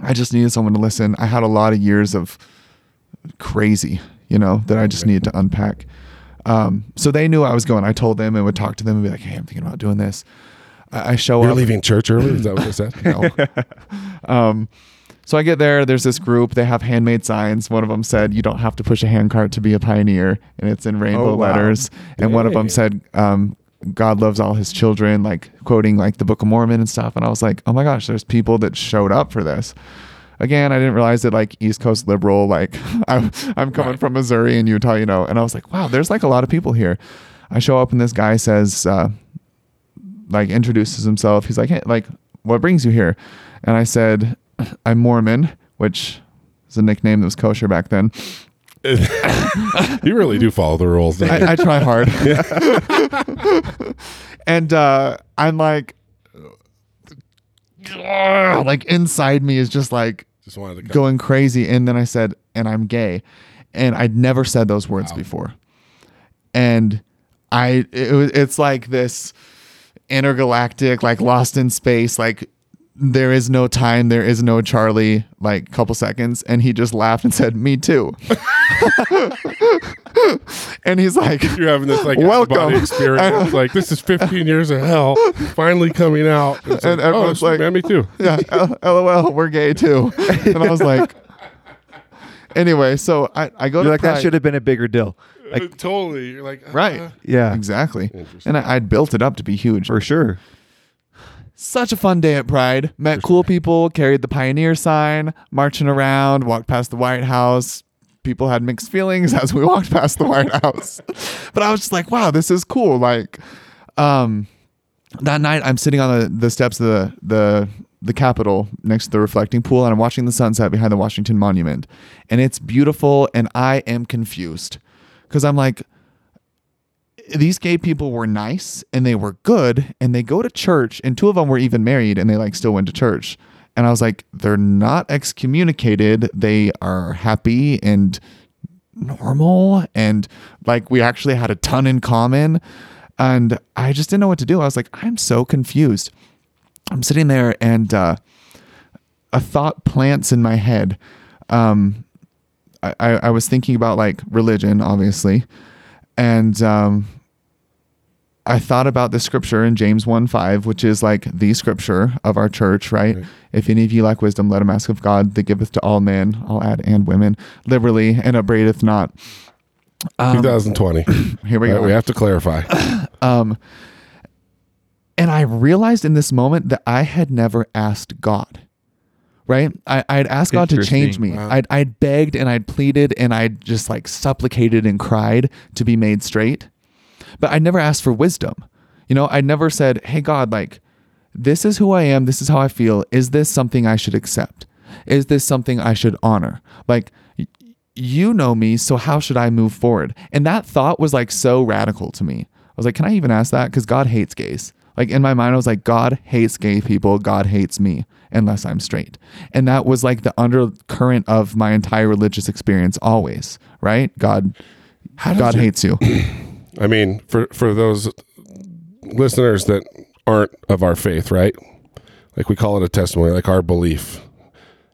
I just needed someone to listen. I had a lot of years of crazy, that I just needed to unpack. So they knew I was going. I told them and would talk to them and be like, hey, I'm thinking about doing this. I show up. You're leaving church early? Is that what I said? No. So I get there. There's this group. They have handmade signs. One of them said, you don't have to push a handcart to be a pioneer. And it's in rainbow letters. And one of them said, God loves all his children, like quoting like the Book of Mormon and stuff. And I was like, oh my gosh, there's people that showed up for this. Again, I didn't realize that like East Coast liberal, like I'm coming from Missouri and Utah, and I was like, wow, there's like a lot of people here. I show up and this guy says, like introduces himself. He's like, hey, like what brings you here? And I said, I'm Mormon, which is a nickname that was kosher back then. You really do follow the rules. I try hard. Yeah. And I'm like inside me is just like just wanted to going crazy. And then I said, and I'm gay. And I'd never said those words before. And it's like this intergalactic, like lost in space, like there is no time, there is no Charlie, like couple seconds. And he just laughed and said, me too. And he's like, you're having this like welcome experience. Like, this is 15 years of hell finally coming out. And, everyone's like, man, me too. Yeah, LOL, we're gay too. And I was like, anyway, so I go, you're to like, Pride. That should have been a bigger deal. Like, totally. You're like, right. Yeah, exactly. And I'd built it up to be huge. For sure. Such a fun day at Pride. Met cool people, carried the pioneer sign, marching around, walked past the White House. People had mixed feelings as we walked past the White House. But I was just like, wow, this is cool. Like, that night I'm sitting on the steps of the Capitol next to the reflecting pool, and I'm watching the sunset behind the Washington Monument. And it's beautiful, and I am confused. Because I'm like, these gay people were nice and they were good and they go to church, and two of them were even married and they like still went to church. And I was like, they're not excommunicated. They are happy and normal. And like, we actually had a ton in common, and I just didn't know what to do. I was like, I'm so confused. I'm sitting there and, a thought plants in my head. I was thinking about like religion, obviously. And, I thought about the scripture in James 1:5, which is like the scripture of our church, right? If any of you lack wisdom, let him ask of God that giveth to all men, all add and women, liberally, and upbraideth not. 2020. Here we go. We have to clarify. And I realized in this moment that I had never asked God. Right? I'd asked God to change me. Wow. I'd begged and I'd pleaded and I'd just like supplicated and cried to be made straight. But I never asked for wisdom. I never said, hey God, like, this is who I am. This is how I feel. Is this something I should accept? Is this something I should honor? Like, you know me, so how should I move forward? And that thought was like so radical to me. I was like, can I even ask that? Because God hates gays. Like, in my mind, I was like, God hates gay people. God hates me unless I'm straight. And that was like the undercurrent of my entire religious experience always, right? God hates you. I mean, for those listeners that aren't of our faith, right? Like, we call it a testimony, like our belief.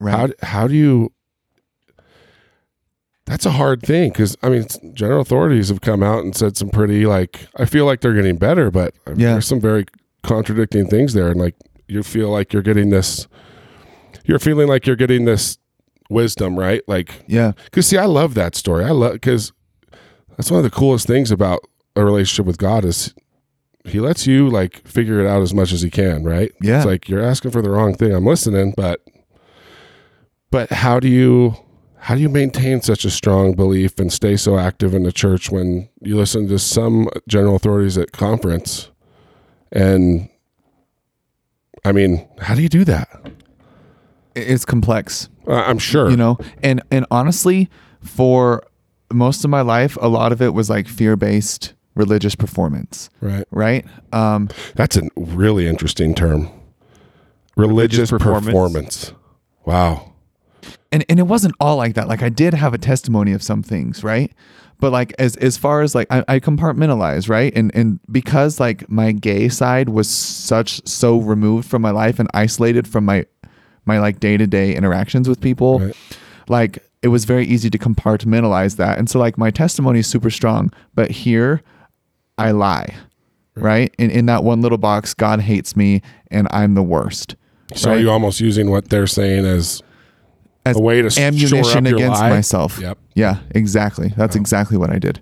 Right. How do you... That's a hard thing, because I mean, general authorities have come out and said some pretty, like, I feel like they're getting better, but there's some very contradicting things there. And like, you feel like you're feeling like you're getting this wisdom, right? Like, yeah. Because see, I love that story. Because that's one of the coolest things about a relationship with God is he lets you like figure it out as much as he can, right? Yeah. It's like, you're asking for the wrong thing. I'm listening, but how do you maintain such a strong belief and stay so active in the church when you listen to some general authorities at conference? And I mean, how do you do that? It's complex. I'm sure. You know, and honestly, for most of my life, a lot of it was like fear-based religious performance. Right. Right. That's a really interesting term. Religious performance. Wow. And it wasn't all like that. Like I did have a testimony of some things, right? But like as far as like I compartmentalize, right? And because like my gay side was so removed from my life and isolated from my like day-to-day interactions with people, right. Like it was very easy to compartmentalize that. And so like my testimony is super strong, but here I lie, right? And in that one little box, God hates me and I'm the worst. So right? Are you almost using what they're saying as a way to ammunition shore up your against lie? Myself. Yep. Yeah, exactly. That's exactly what I did.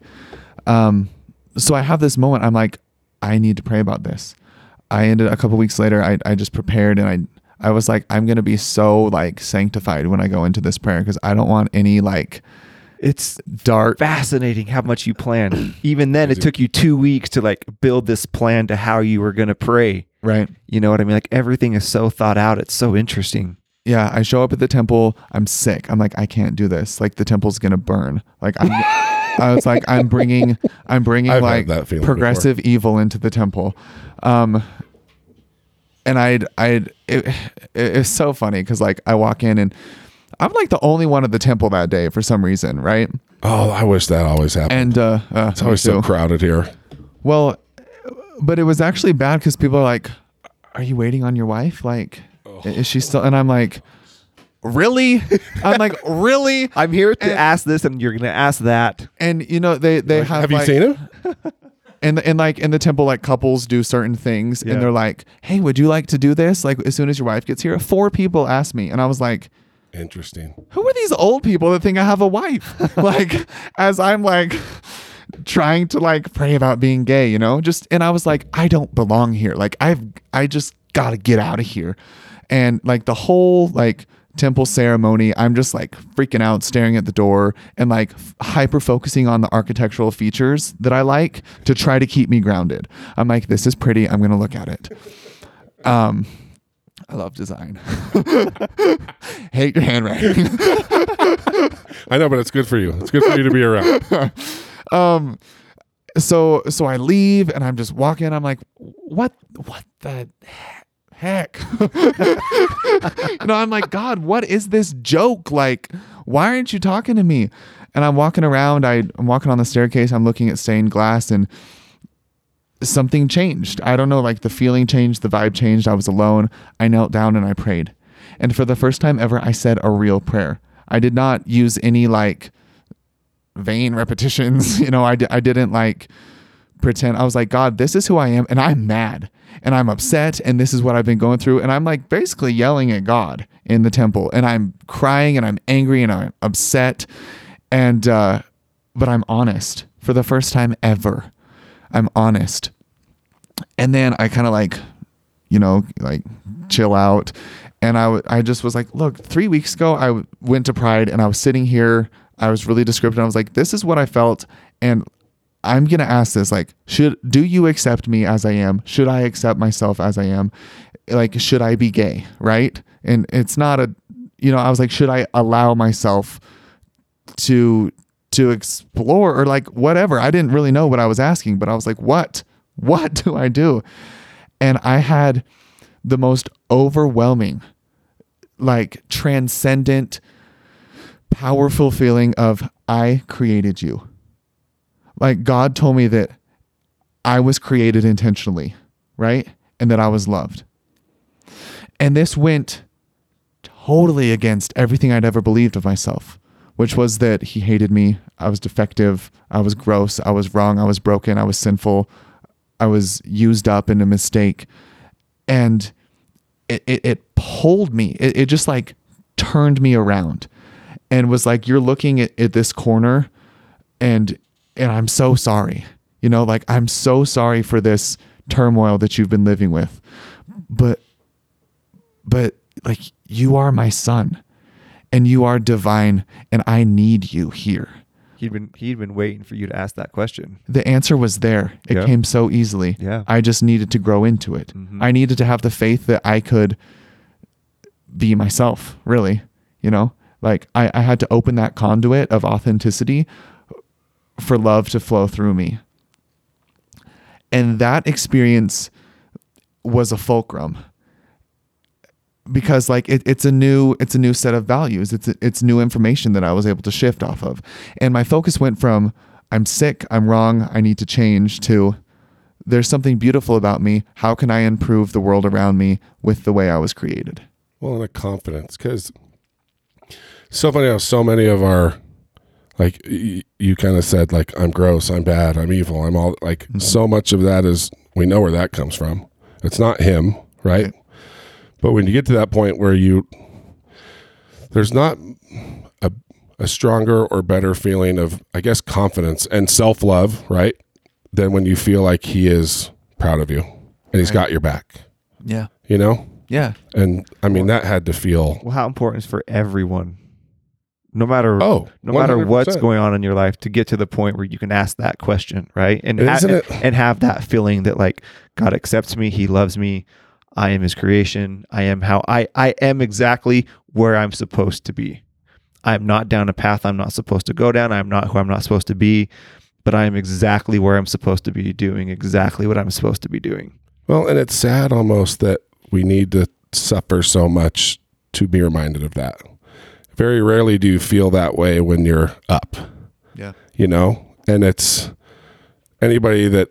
So I have this moment. I'm like, I need to pray about this. I ended a couple weeks later. I just prepared and I was like, I'm going to be so like sanctified when I go into this prayer because I don't want any like it's dark. Fascinating how much you plan. Even then, it took you 2 weeks to like build this plan to how you were going to pray. Right. You know what I mean? Like everything is so thought out. It's so interesting. Yeah. I show up at the temple. I'm sick. I'm like, I can't do this. Like the temple's going to burn. Like I was like, I'm bringing I've like progressive before. Evil into the temple. And it's so funny because like I walk in and I'm like the only one at the temple that day for some reason, right? Oh, I wish that always happened. And it's always so crowded here. Well, but it was actually bad because people are like, "Are you waiting on your wife? Like, is she still?" And I'm like, "Really?" I'm like, "Really?" I'm here to ask this, and you're gonna ask that. And you know they have. Have like, you seen him? And like in the temple, like couples do certain things and they're like, hey, would you like to do this? Like as soon as your wife gets here, 4 people asked me. And I was like, interesting. Who are these old people that think I have a wife? Like as I'm like trying to like pray about being gay, you know, just, and I was like, I don't belong here. Like I just got to get out of here. And like the whole like temple ceremony, I'm just like freaking out, staring at the door and like hyper focusing on the architectural features that I like to try to keep me grounded. I'm like, this is pretty. I'm going to look at it. I love design. Hate your handwriting. I know, but it's good for you. It's good for you to be around. So I leave and I'm just walking. I'm like, what the heck? No, I'm like, God, what is this joke? Like, why aren't you talking to me? And I'm walking around. I'm walking on the staircase. I'm looking at stained glass and something changed. I don't know, like the feeling changed, the vibe changed. I was alone. I knelt down and I prayed. And for the first time ever, I said a real prayer. I did not use any like vain repetitions. You know, I didn't like pretend. I was like, God, this is who I am. And I'm mad. And I'm upset, and this is what I've been going through. And I'm like basically yelling at God in the temple, and I'm crying, and I'm angry, and I'm upset. And but I'm honest for the first time ever. I'm honest. And then I kind of like, you know, like chill out. And I just was like, look, 3 weeks ago I went to Pride, and I was sitting here. I was really descriptive. And I was like, this is what I felt, and I'm going to ask this, like, do you accept me as I am? Should I accept myself as I am? Like, should I be gay? Right. And it's not I was like, should I allow myself to explore or like whatever? I didn't really know what I was asking, but I was like, what do I do? And I had the most overwhelming, like transcendent, powerful feeling of I created you. Like God told me that I was created intentionally, right? And that I was loved. And this went totally against everything I'd ever believed of myself, which was that he hated me. I was defective. I was gross. I was wrong. I was broken. I was sinful. I was used up in a mistake. And it pulled me. It just like turned me around and was like, you're looking at this corner and I'm so sorry, you know, like I'm so sorry for this turmoil that you've been living with, but like you are my son and you are divine and I need you here. He'd been waiting for you to ask that question. The answer was there. It came so easily. Yeah. I just needed to grow into it. Mm-hmm. I needed to have the faith that I could be myself, really, you know, like I had to open that conduit of authenticity for love to flow through me. And that experience was a fulcrum, because like it's a new set of values. It's new information that I was able to shift off of. And my focus went from I'm sick, I'm wrong, I need to change, to there's something beautiful about me. How can I improve the world around me with the way I was created? Well, and a confidence, because so many of our, like you kind of said, like I'm gross, I'm bad, I'm evil, I'm all, like mm-hmm. so much of that is, we know where that comes from. It's not him, right? But when you get to that point where there's not a stronger or better feeling of, I guess, confidence and self-love, right? Than when you feel like he is proud of you and he's got your back. Yeah. You know? Yeah. And I mean, that had to feel... Well, how important is for everyone, no matter what's going on in your life, to get to the point where you can ask that question, right? And have that feeling that like, God accepts me, he loves me, I am his creation, I am how I am exactly where I'm supposed to be. I'm not down a path I'm not supposed to go down. I'm not who I'm not supposed to be, but I am exactly where I'm supposed to be, doing exactly what I'm supposed to be doing. Well, and it's sad almost that we need to suffer so much to be reminded of that. Very rarely do you feel that way when you're up. Yeah. You know, and it's anybody that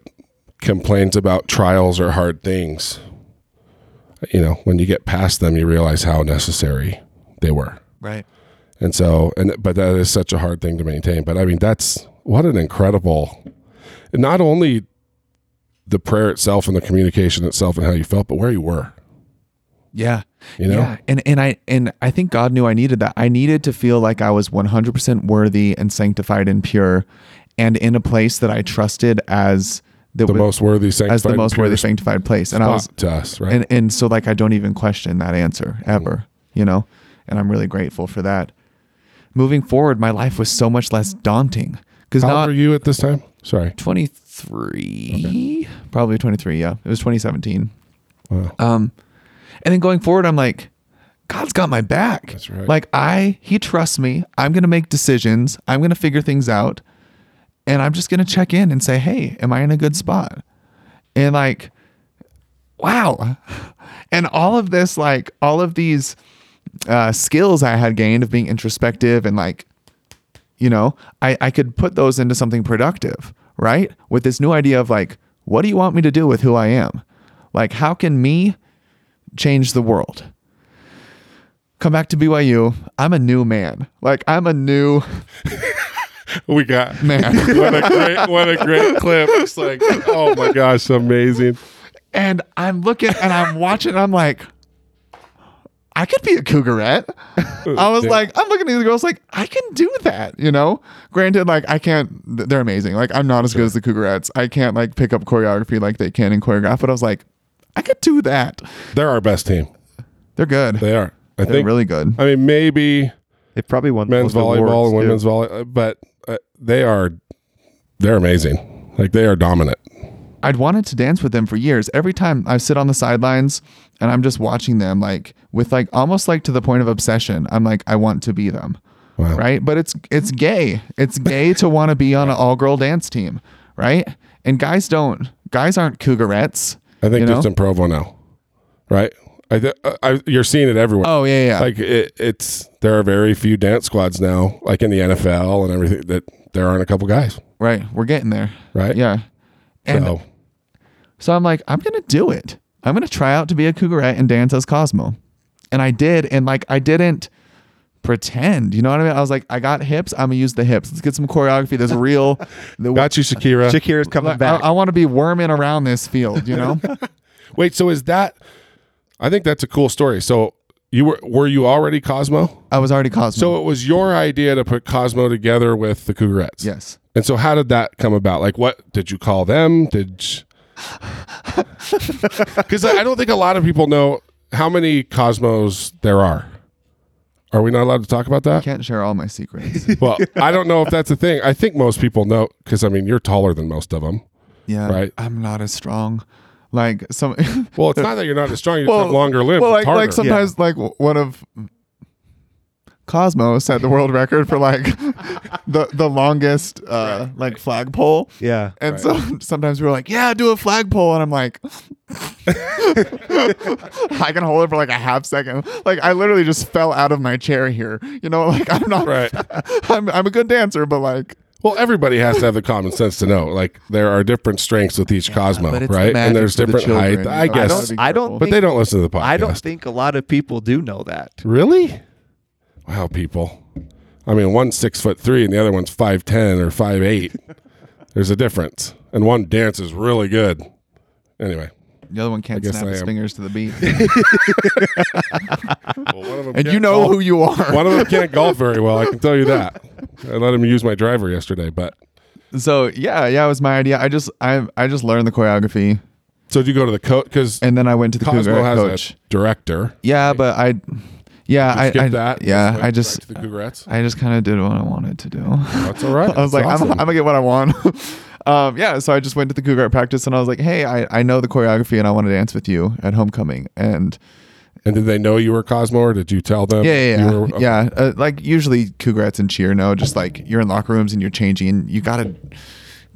complains about trials or hard things, you know, when you get past them, you realize how necessary they were. Right. And so, but that is such a hard thing to maintain. But I mean, that's what an incredible, not only the prayer itself and the communication itself and how you felt, but where you were. Yeah. You know? Yeah. And I think God knew I needed that. I needed to feel like I was 100% worthy and sanctified and pure, and in a place that I trusted as the most worthy sanctified place. And I was to us, right? And so like, I don't even question that answer ever, you know, and I'm really grateful for that. Moving forward, my life was so much less daunting. How old were you at this time? Sorry. 23, okay. Probably 23. Yeah. It was 2017. Wow. And then going forward, I'm like, God's got my back. That's right. Like he trusts me. I'm going to make decisions. I'm going to figure things out. And I'm just going to check in and say, hey, am I in a good spot? And like, wow. And all of this, like all of these skills I had gained of being introspective and like, you know, I could put those into something productive, right? With this new idea of like, what do you want me to do with who I am? Like, how can me change the world? Come back to BYU. I'm a new man. Like I'm a new... We got, man, what a great clip. It's like, oh my gosh, amazing. And I'm looking and I'm watching, and I'm like, I could be a Cougarette. I was like, I'm looking at these girls like, I can do that, you know? Granted, like I can't, they're amazing. Like I'm not as good as the Cougarettes. I can't like pick up choreography like they can and choreograph, but I was like, I could do that. They're our best team. They're good. They are. I think really good. I mean, maybe they probably won men's volleyball and women's volleyball, but they're amazing. Like they are dominant. I'd wanted to dance with them for years. Every time I sit on the sidelines and I'm just watching them, like with like almost like to the point of obsession. I'm like, I want to be them. Wow. Right. But it's gay. It's gay to want to be on an all girl dance team. Right. And guys aren't Cougarettes. I think just in Provo now. Right. You're seeing it everywhere. Oh yeah, yeah. Like there are very few dance squads now, like in the NFL and everything, that there aren't a couple guys. Right, we're getting there. Right, yeah. And so I'm like, I'm gonna do it. I'm gonna try out to be a Cougarette and dance as Cosmo, and I did. And like, I didn't pretend. You know what I mean? I was like, I got hips. I'm gonna use the hips. Let's get some choreography. There's real. Got you, Shakira. Shakira's coming back. I want to be worming around this field. You know. Wait. So is that? I think that's a cool story. So were you already Cosmo? I was already Cosmo. So it was your idea to put Cosmo together with the Cougarettes. Yes. And so how did that come about? Like, what did you call them? Because I don't think a lot of people know how many Cosmos there are. Are we not allowed to talk about that? I can't share all my secrets. Well, I don't know if that's a thing. I think most people know, because, I mean, you're taller than most of them. Yeah. Right? I'm not as strong. Like, some. Well, it's not that you're not as strong. You just have longer limbs. Well, like sometimes, yeah. Like, one of... Cosmo set the world record for like the longest right. like flagpole. Yeah. And right. so sometimes we were like, yeah, do a flagpole. And I'm like, I can hold it for like a half second. Like I literally just fell out of my chair here. You know, like I'm not right. I'm a good dancer, but like well, everybody has to have the common sense to know, like there are different strengths with each Cosmo, right? And there's different height. I guess I don't but they don't listen to the podcast. I don't think a lot of people do know that. Really? Wow, people. I mean, one's 6'3" and the other one's 5'10" or 5'8". There's a difference. And one dances really good. Anyway. The other one can't snap his fingers to the beat. Well, one of them and you know golf. Who you are. One of them can't golf very well, I can tell you that. I let him use my driver yesterday, but. So, yeah, it was my idea. I just learned the choreography. So did you go to the coach? And then I went to the Cosmo Cougar has coach. A director. Yeah, right? But I just kind of did what I wanted to do. That's all right. I was that's like, awesome. I'm gonna get what I want. So I just went to the Cougar practice and I was like, hey, I know the choreography and I want to dance with you at homecoming. And did they know you were Cosmo or did you tell them? Yeah. You were, okay. Yeah. Like usually Cougarettes and cheer. No, just like you're in locker rooms and you're changing and you got to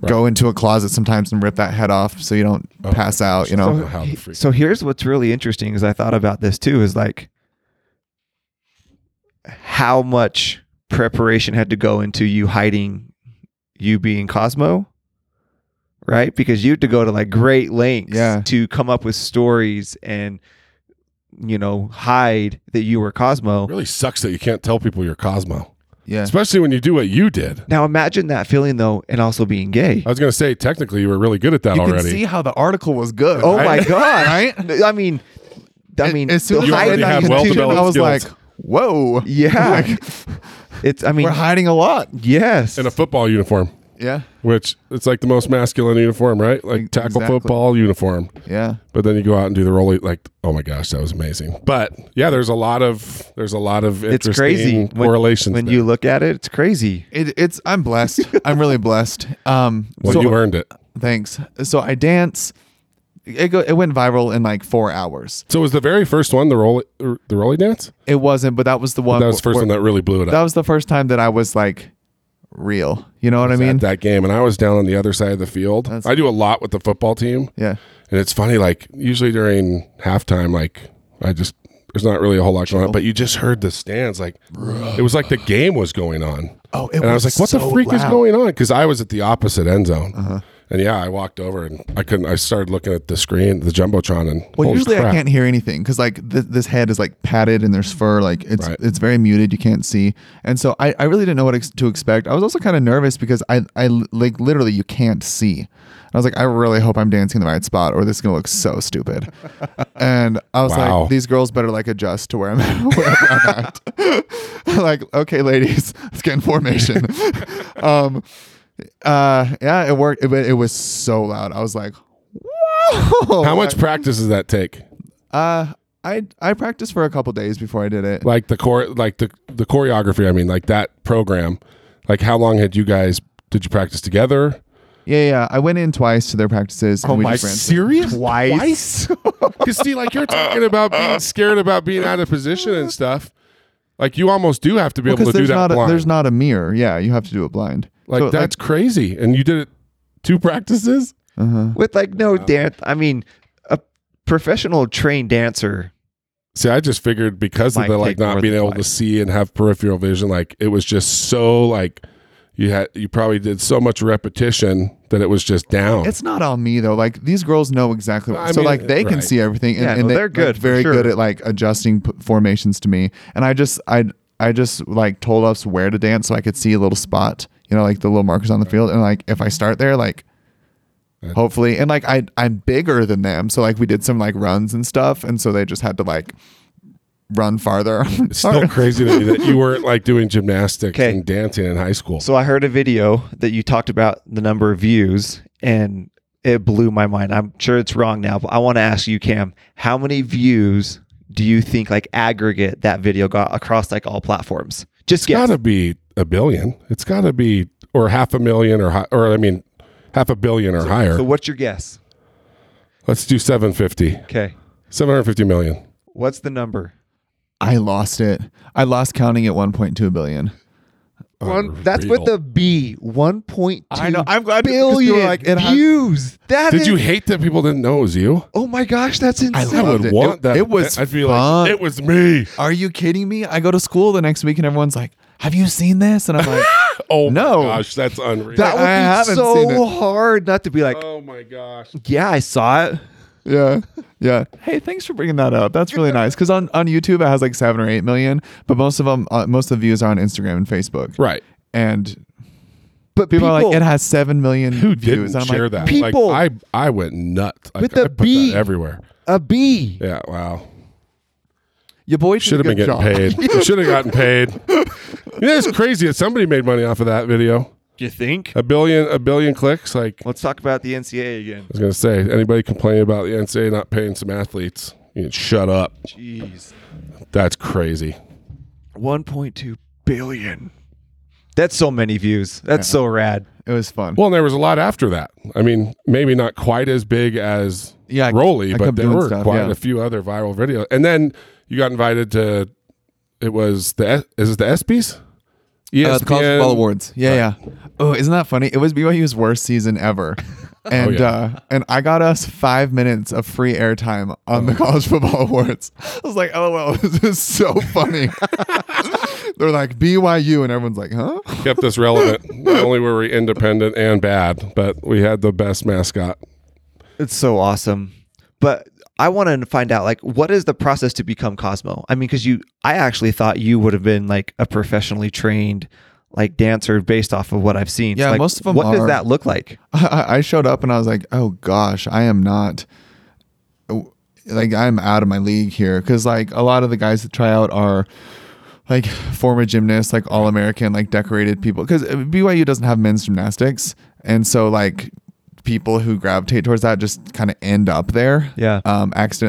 go into a closet sometimes and rip that head off so you don't pass out, you know? So here's what's really interesting is I thought about this too, is like, how much preparation had to go into you hiding you being Cosmo, right? Because you had to go to like great lengths to come up with stories and, you know, hide that you were Cosmo. It really sucks that you can't tell people you're Cosmo. Yeah. Especially when you do what you did. Now imagine that feeling though, and also being gay. I was going to say, technically you were really good at that already. You can see how the article was good. Oh right? My God. Right? I mean, as soon as I already had well-developed skills. I was like, whoa. Yeah. Like, it's, I mean, we're hiding a lot. Yes. In a football uniform. Yeah. Which it's like the most masculine uniform, right? Like tackle football uniform. Yeah. But then you go out and do the rollie, like, oh my gosh, that was amazing. But yeah, there's a lot of interesting it's crazy. Correlations. When you look at it, it's crazy. I'm blessed. I'm really blessed. Well, you earned it. Thanks. So I dance. It went viral in like 4 hours. So was the very first one the rolly dance? It wasn't, but that was the one. That was the first one that really blew it up. That was the first time that I was like real. You know what I mean? At that game, and I was down on the other side of the field. I do a lot with the football team. Yeah, and it's funny. Like usually during halftime, like there's not really a whole lot going on, but you just heard the stands like it was like the game was going on. Oh, it was. And I was like, what the freak is going on? Because I was at the opposite end zone. Uh-huh. And yeah, I walked over and I started looking at the screen, the Jumbotron, and usually crap. I can't hear anything because like this head is like padded and there's fur, like it's very muted, you can't see. And so I really didn't know what to expect. I was also kind of nervous because I like literally you can't see. And I was like, I really hope I'm dancing in the right spot or this is gonna look so stupid. And I was like, these girls better like adjust to where I'm at. Like, okay, ladies, let's get in formation. It worked. It was so loud. I was like, whoa. How much practice does that take? I practiced for a couple days before I did it. Like the choreography, I mean, like that program. Like how long did you practice together? Yeah. I went in twice to their practices. Oh my, serious? Twice? Because see, like you're talking about being scared about being out of position and stuff. Like you almost do have to be able to do that blind. There's not a mirror. Yeah, you have to do it blind. Like so, that's like, crazy. And you did it 2 practices? Uh-huh. With like no dance. I mean, a professional trained dancer. See, I just figured because of the like not being able to see and have peripheral vision, like it was just so like you probably did so much repetition that it was just down. It's not on me though. Like these girls know exactly what. So mean, like they can see everything and they're good. Like, very good at like adjusting formations to me. And I just like told us where to dance so I could see a little spot. You know, like the little markers on the field. And like, if I start there, like hopefully, and like, I'm bigger than them. So like we did some like runs and stuff. And so they just had to like run farther. It's still crazy to me that you weren't like doing gymnastics and dancing in high school. So I heard a video that you talked about the number of views and it blew my mind. I'm sure it's wrong now, but I want to ask you, Cam, how many views do you think, like, aggregate that video got across, like, all platforms? Just guess. It's got to be a billion. It's got to be, or 500,000 or I mean, 500 million or higher. So what's your guess? Let's do 750. Okay. 750 million. What's the number? I lost it. I lost counting at 1.2 billion. That's with the B. 1.2 I know. I'm glad billion like, views. That did is, you hate that people didn't know it was you? Oh my gosh, that's insane. I would want that. It was I'd be fun. Like, it was me. Are you kidding me? I go to school the next week and everyone's like, have you seen this? And I'm like, oh no. My gosh, that's unreal. That would be so hard not to be like, oh my gosh. Yeah, I saw it. Yeah. Yeah. Hey, thanks for bringing that up. That's really nice. Because on YouTube, it has like 7 or 8 million, but most of the views are on Instagram and Facebook. Right. And but people are like, it has 7 million who views. Who didn't share like, that? People. Like, I went nuts. Like, with a I put B. That everywhere. A B. Yeah. Wow. Your boy should have been getting paid. Should have gotten paid. You know, it's crazy that somebody made money off of that video. You think a billion clicks? Like, let's talk about the NCAA again. I was gonna say, anybody complaining about the NCAA not paying some athletes, you can shut up. Jeez, that's ccrazy. 1.2 billion. That's so many views. That's so rad. It was fun. Well, and there was a lot after that. I mean, maybe not quite as big as Rolly, but there were quite a few other viral videos. And then you got invited to. It was the ESPYs? Yeah, the College Football Awards. Yeah, yeah. Oh, isn't that funny? It was BYU's worst season ever, and and I got us 5 minutes of free airtime on the College Football Awards. I was like, "LOL, this is so funny." They're like BYU, and everyone's like, "Huh?" Kept us relevant. Not only were we independent and bad, but we had the best mascot. It's so awesome, but. I wanted to find out, like, what is the process to become Cosmo? I mean, because I actually thought you would have been like a professionally trained, like, dancer based off of what I've seen. Yeah, so, like, most of them what are. Does that look like? I showed up and I was like, oh gosh, I am not, like, I'm out of my league here. Because, like, a lot of the guys that try out are like former gymnasts, like All-American, like decorated people. Because BYU doesn't have men's gymnastics. And so, like, people who gravitate towards that just kind of end up there. Yeah.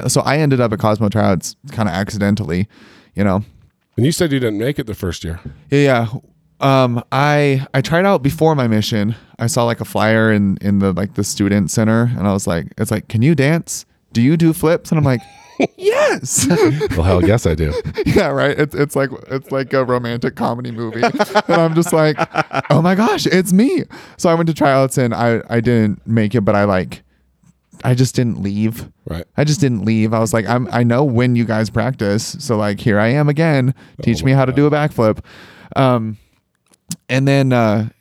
So I ended up at Cosmo tryouts kind of accidentally, you know. And you said you didn't make it the first year. Yeah. I tried out before my mission. I saw like a flyer in the like the student center, and I was like, it's like, can you dance? Do you do flips? And I'm like, yes. Well, hell yes I do. Yeah, right. It's like a romantic comedy movie. And I'm just like, oh my gosh, it's me. So I went to tryouts and I didn't make it, but I just didn't leave. Right. I just didn't leave. I was like, I know when you guys practice, so like here I am again. Teach me how to do a backflip. And then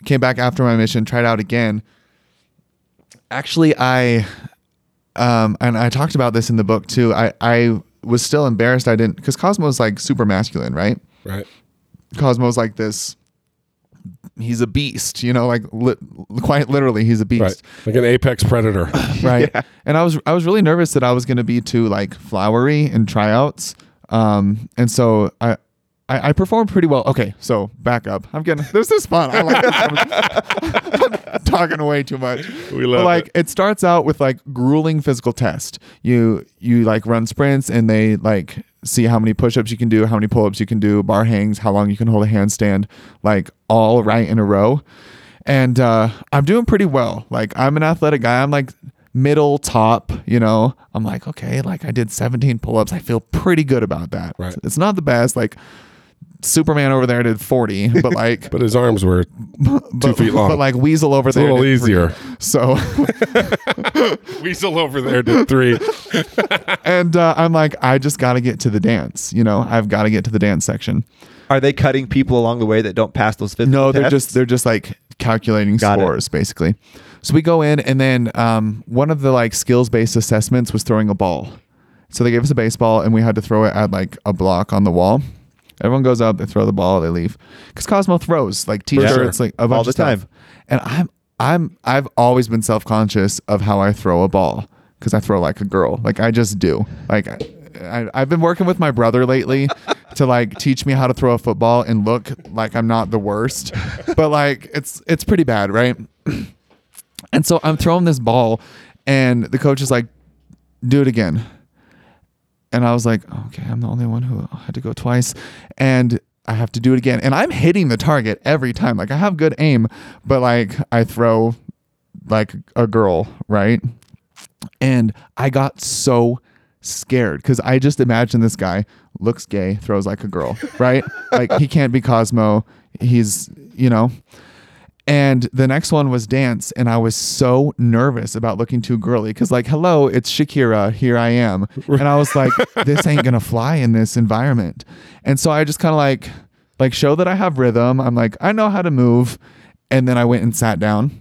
came back after my mission, tried out again. Actually, and I talked about this in the book too. I was still embarrassed. I didn't, because Cosmo's like super masculine, right? Right. Cosmo's like this. He's a beast, you know, like quite literally, he's a beast, right. Like an apex predator, right? Yeah. And I was really nervous that I was going to be too like flowery in tryouts, and so I performed pretty well. Okay, so back up. There's this fun. I like this. I'm talking way too much. We love it. It starts out with like grueling physical test. You like run sprints, and they like see how many push-ups you can do, how many pull-ups you can do, bar hangs, how long you can hold a handstand, like all right in a row. And I'm doing pretty well. Like, I'm an athletic guy. I'm like middle top, you know. I'm like, okay, like I did 17 pull-ups. I feel pretty good about that. Right. It's not the best, like. Superman over there did 40, but like, but his arms were 2 feet long. But like Weasel over there, a little easier. So Weasel over there did 3, and I'm like, I just got to get to the dance. You know, I've got to get to the dance section. Are they cutting people along the way that don't pass those physical tests? No, they're just like calculating scores basically. So we go in, and then one of the like skills-based assessments was throwing a ball. So they gave us a baseball, and we had to throw it at like a block on the wall. Everyone goes up, they throw the ball, they leave. Because Cosmo throws like t-shirts, like a bunch all the of stuff. Time. And I've always been self-conscious of how I throw a ball, because I throw like a girl. Like, I just do. Like, I've been working with my brother lately to like teach me how to throw a football and look like I'm not the worst, but like it's pretty bad, right? And so I'm throwing this ball, and the coach is like, "Do it again." And I was like, okay, I'm the only one who had to go twice. And I have to do it again. And I'm hitting the target every time. Like, I have good aim, but like I throw like a girl, right? And I got so scared because I just imagined this guy looks gay, throws like a girl, right? Like, he can't be Cosmo. He's, you know. And the next one was dance. And I was so nervous about looking too girly because, like, hello, it's Shakira. Here I am. And I was like, this ain't going to fly in this environment. And so I just kind of like show that I have rhythm. I'm like, I know how to move. And then I went and sat down.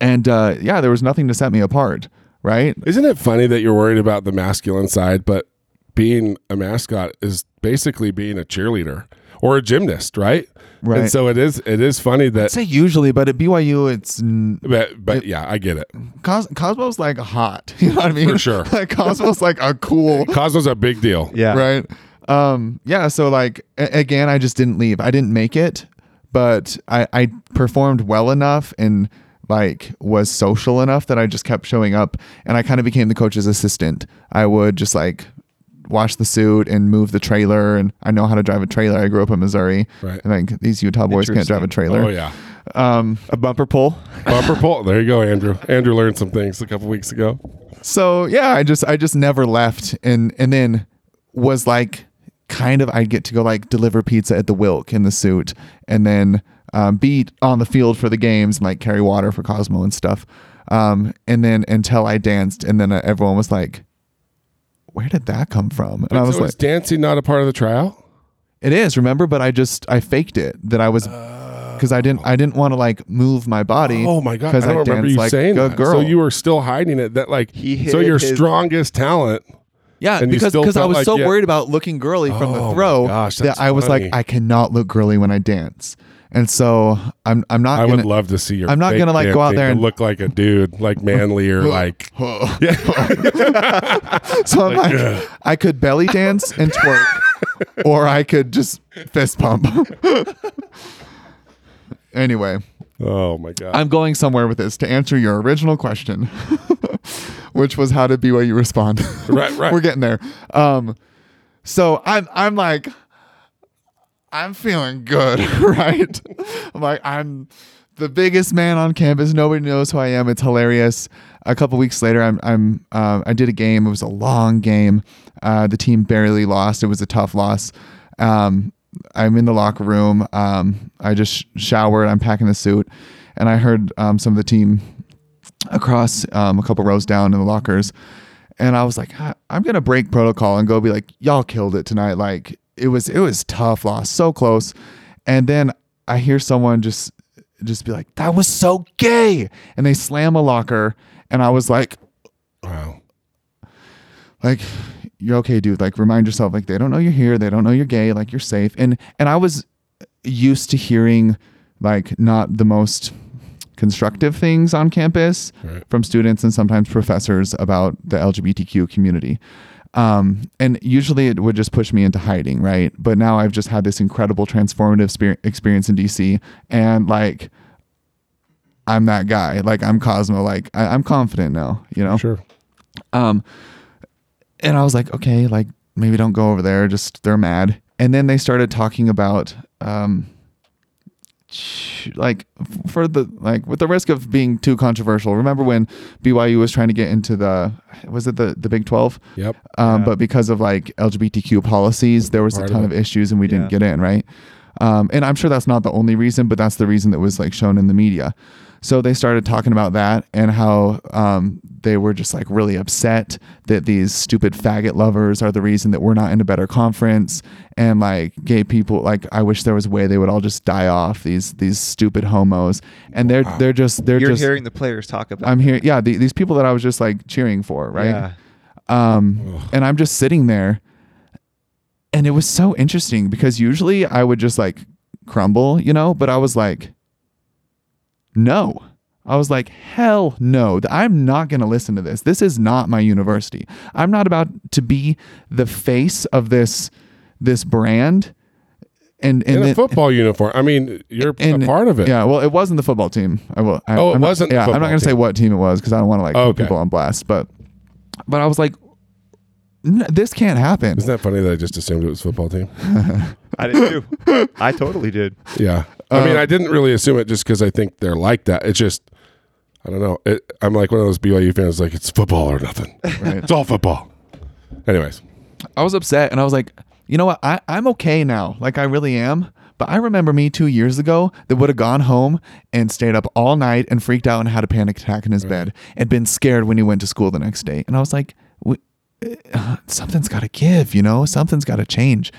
And yeah, there was nothing to set me apart. Right. Isn't it funny that you're worried about the masculine side, but being a mascot is basically being a cheerleader or a gymnast, right? Right. And so it is funny that... I'd say usually, but at BYU, it's... But yeah, I get it. Cosmo's like hot. You know what I mean? For sure. Like, Cosmo's like a cool... Cosmo's a big deal. Yeah. Right? Yeah, so like, again, I just didn't leave. I didn't make it, but I performed well enough and like was social enough that I just kept showing up, and I kind of became the coach's assistant. I would just like... wash the suit and move the trailer, and I know how to drive a trailer. I grew up in Missouri, right? And like, these Utah boys can't drive a trailer. Oh yeah. A bumper pull. There you go. Andrew learned some things a couple weeks ago. So yeah, I just never left. And then was like, kind of, I'd get to go like deliver pizza at the Wilk in the suit, and then be on the field for the games and like carry water for Cosmo and stuff. And then until I danced, and then everyone was like, where did that come from? And I was like, dancing not a part of the trial? It is, remember? But I faked it, that I was, because I didn't want to like move my body. Oh my God. I don't remember you like saying that. Girl. So you were still hiding it, that like, so your strongest talent. Yeah, and because I was like, so worried about looking girly from the throw, gosh, that I was funny. Like, I cannot look girly when I dance. And so I'm not. I would love to see your. I'm not gonna like go out there and look like a dude, like manly or like. Yeah. So I'm like, I could belly dance and twerk, or I could just fist pump. Anyway. Oh my God. I'm going somewhere with this to answer your original question, which was how did BYU respond? Right. We're getting there. So I'm like, I'm feeling good, right? I'm like, I'm the biggest man on campus. Nobody knows who I am. It's hilarious. A couple weeks later, I did a game. It was a long game. The team barely lost. It was a tough loss. I'm in the locker room. I just showered. I'm packing the suit, and I heard some of the team across a couple rows down in the lockers, and I was like, I'm gonna break protocol and go be like, y'all killed it tonight. Like. It was tough loss, so close. And then I hear someone just be like, that was so gay. And they slam a locker. And I was like, wow. Like, you're okay, dude. Like, remind yourself, like, they don't know you're here. They don't know you're gay. Like, you're safe. And I was used to hearing like not the most constructive things on campus, right, from students and sometimes professors about the LGBTQ community. And usually it would just push me into hiding, right? But now I've just had this incredible transformative experience in D.C. and like, I'm that guy, like I'm Cosmo, like I'm confident now, you know? Sure. And I was like, okay, like maybe don't go over there, just they're mad. And then they started talking about, like for the, like with the risk of being too controversial. Remember when BYU was trying to get into the Big 12? Yep. Yeah. But because of like LGBTQ policies, there was a ton of issues and we didn't get in. Right. And I'm sure that's not the only reason, but that's the reason that was like shown in the media. So they started talking about that and how, they were just like really upset that these stupid faggot lovers are the reason that we're not in a better conference, and like gay people, like I wish there was a way they would all just die off, these stupid homos. And they're just hearing the players talk about. I'm hearing, yeah, these people that I was just like cheering for, right? Yeah. And I'm just sitting there, and it was so interesting because usually I would just like crumble, you know, but I was like, no. I was like, hell no, I'm not going to listen to this. This is not my university. I'm not about to be the face of this brand. And in a football uniform. I mean, you're a part of it. Yeah, well, it wasn't the football team. I'm not going to say what team it was because I don't want to like put people on blast. But I was like, This can't happen. Isn't that funny that I just assumed it was football team? I did too. I totally did. Yeah. I mean, I didn't really assume it just because I think they're like that. It's just, I don't know. I'm like one of those BYU fans, like, it's football or nothing. Right. It's all football. Anyways. I was upset, and I was like, you know what? I'm okay now. Like, I really am. But I remember me 2 years ago that would have gone home and stayed up all night and freaked out and had a panic attack in his bed and been scared when he went to school the next day. And I was like, something's got to give, you know? Something's got to change.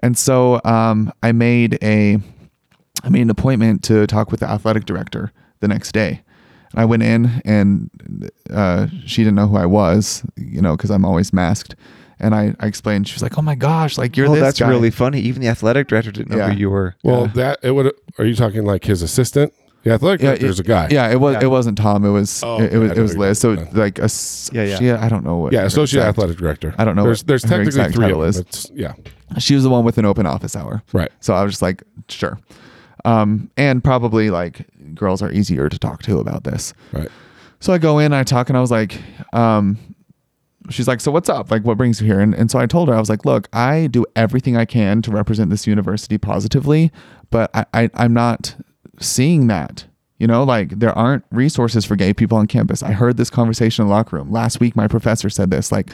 And so I made an appointment to talk with the athletic director the next day. And I went in, and she didn't know who I was, you know, because I'm always masked. And I explained. She was like, "Oh my gosh! Like you're this guy." That's really funny. Even the athletic director didn't know who you were. Well, that it would. Are you talking like his assistant? The athletic director's a guy. Yeah, it was. Yeah. It wasn't Tom. It was. Oh, it was Liz. So like a. Yeah. She, I don't know what. Yeah, associate athletic director. I don't know. There's technically three of them. Yeah. She was the one with an open office hour. Right. So I was just like, sure, and probably like girls are easier to talk to about this. Right. So I go in, and I talk, and I was like, she's like, so what's up? Like, what brings you here? And so I told her, I was like, look, I do everything I can to represent this university positively, but I'm not seeing that, you know, like there aren't resources for gay people on campus. I heard this conversation in the locker room last week. My professor said this, like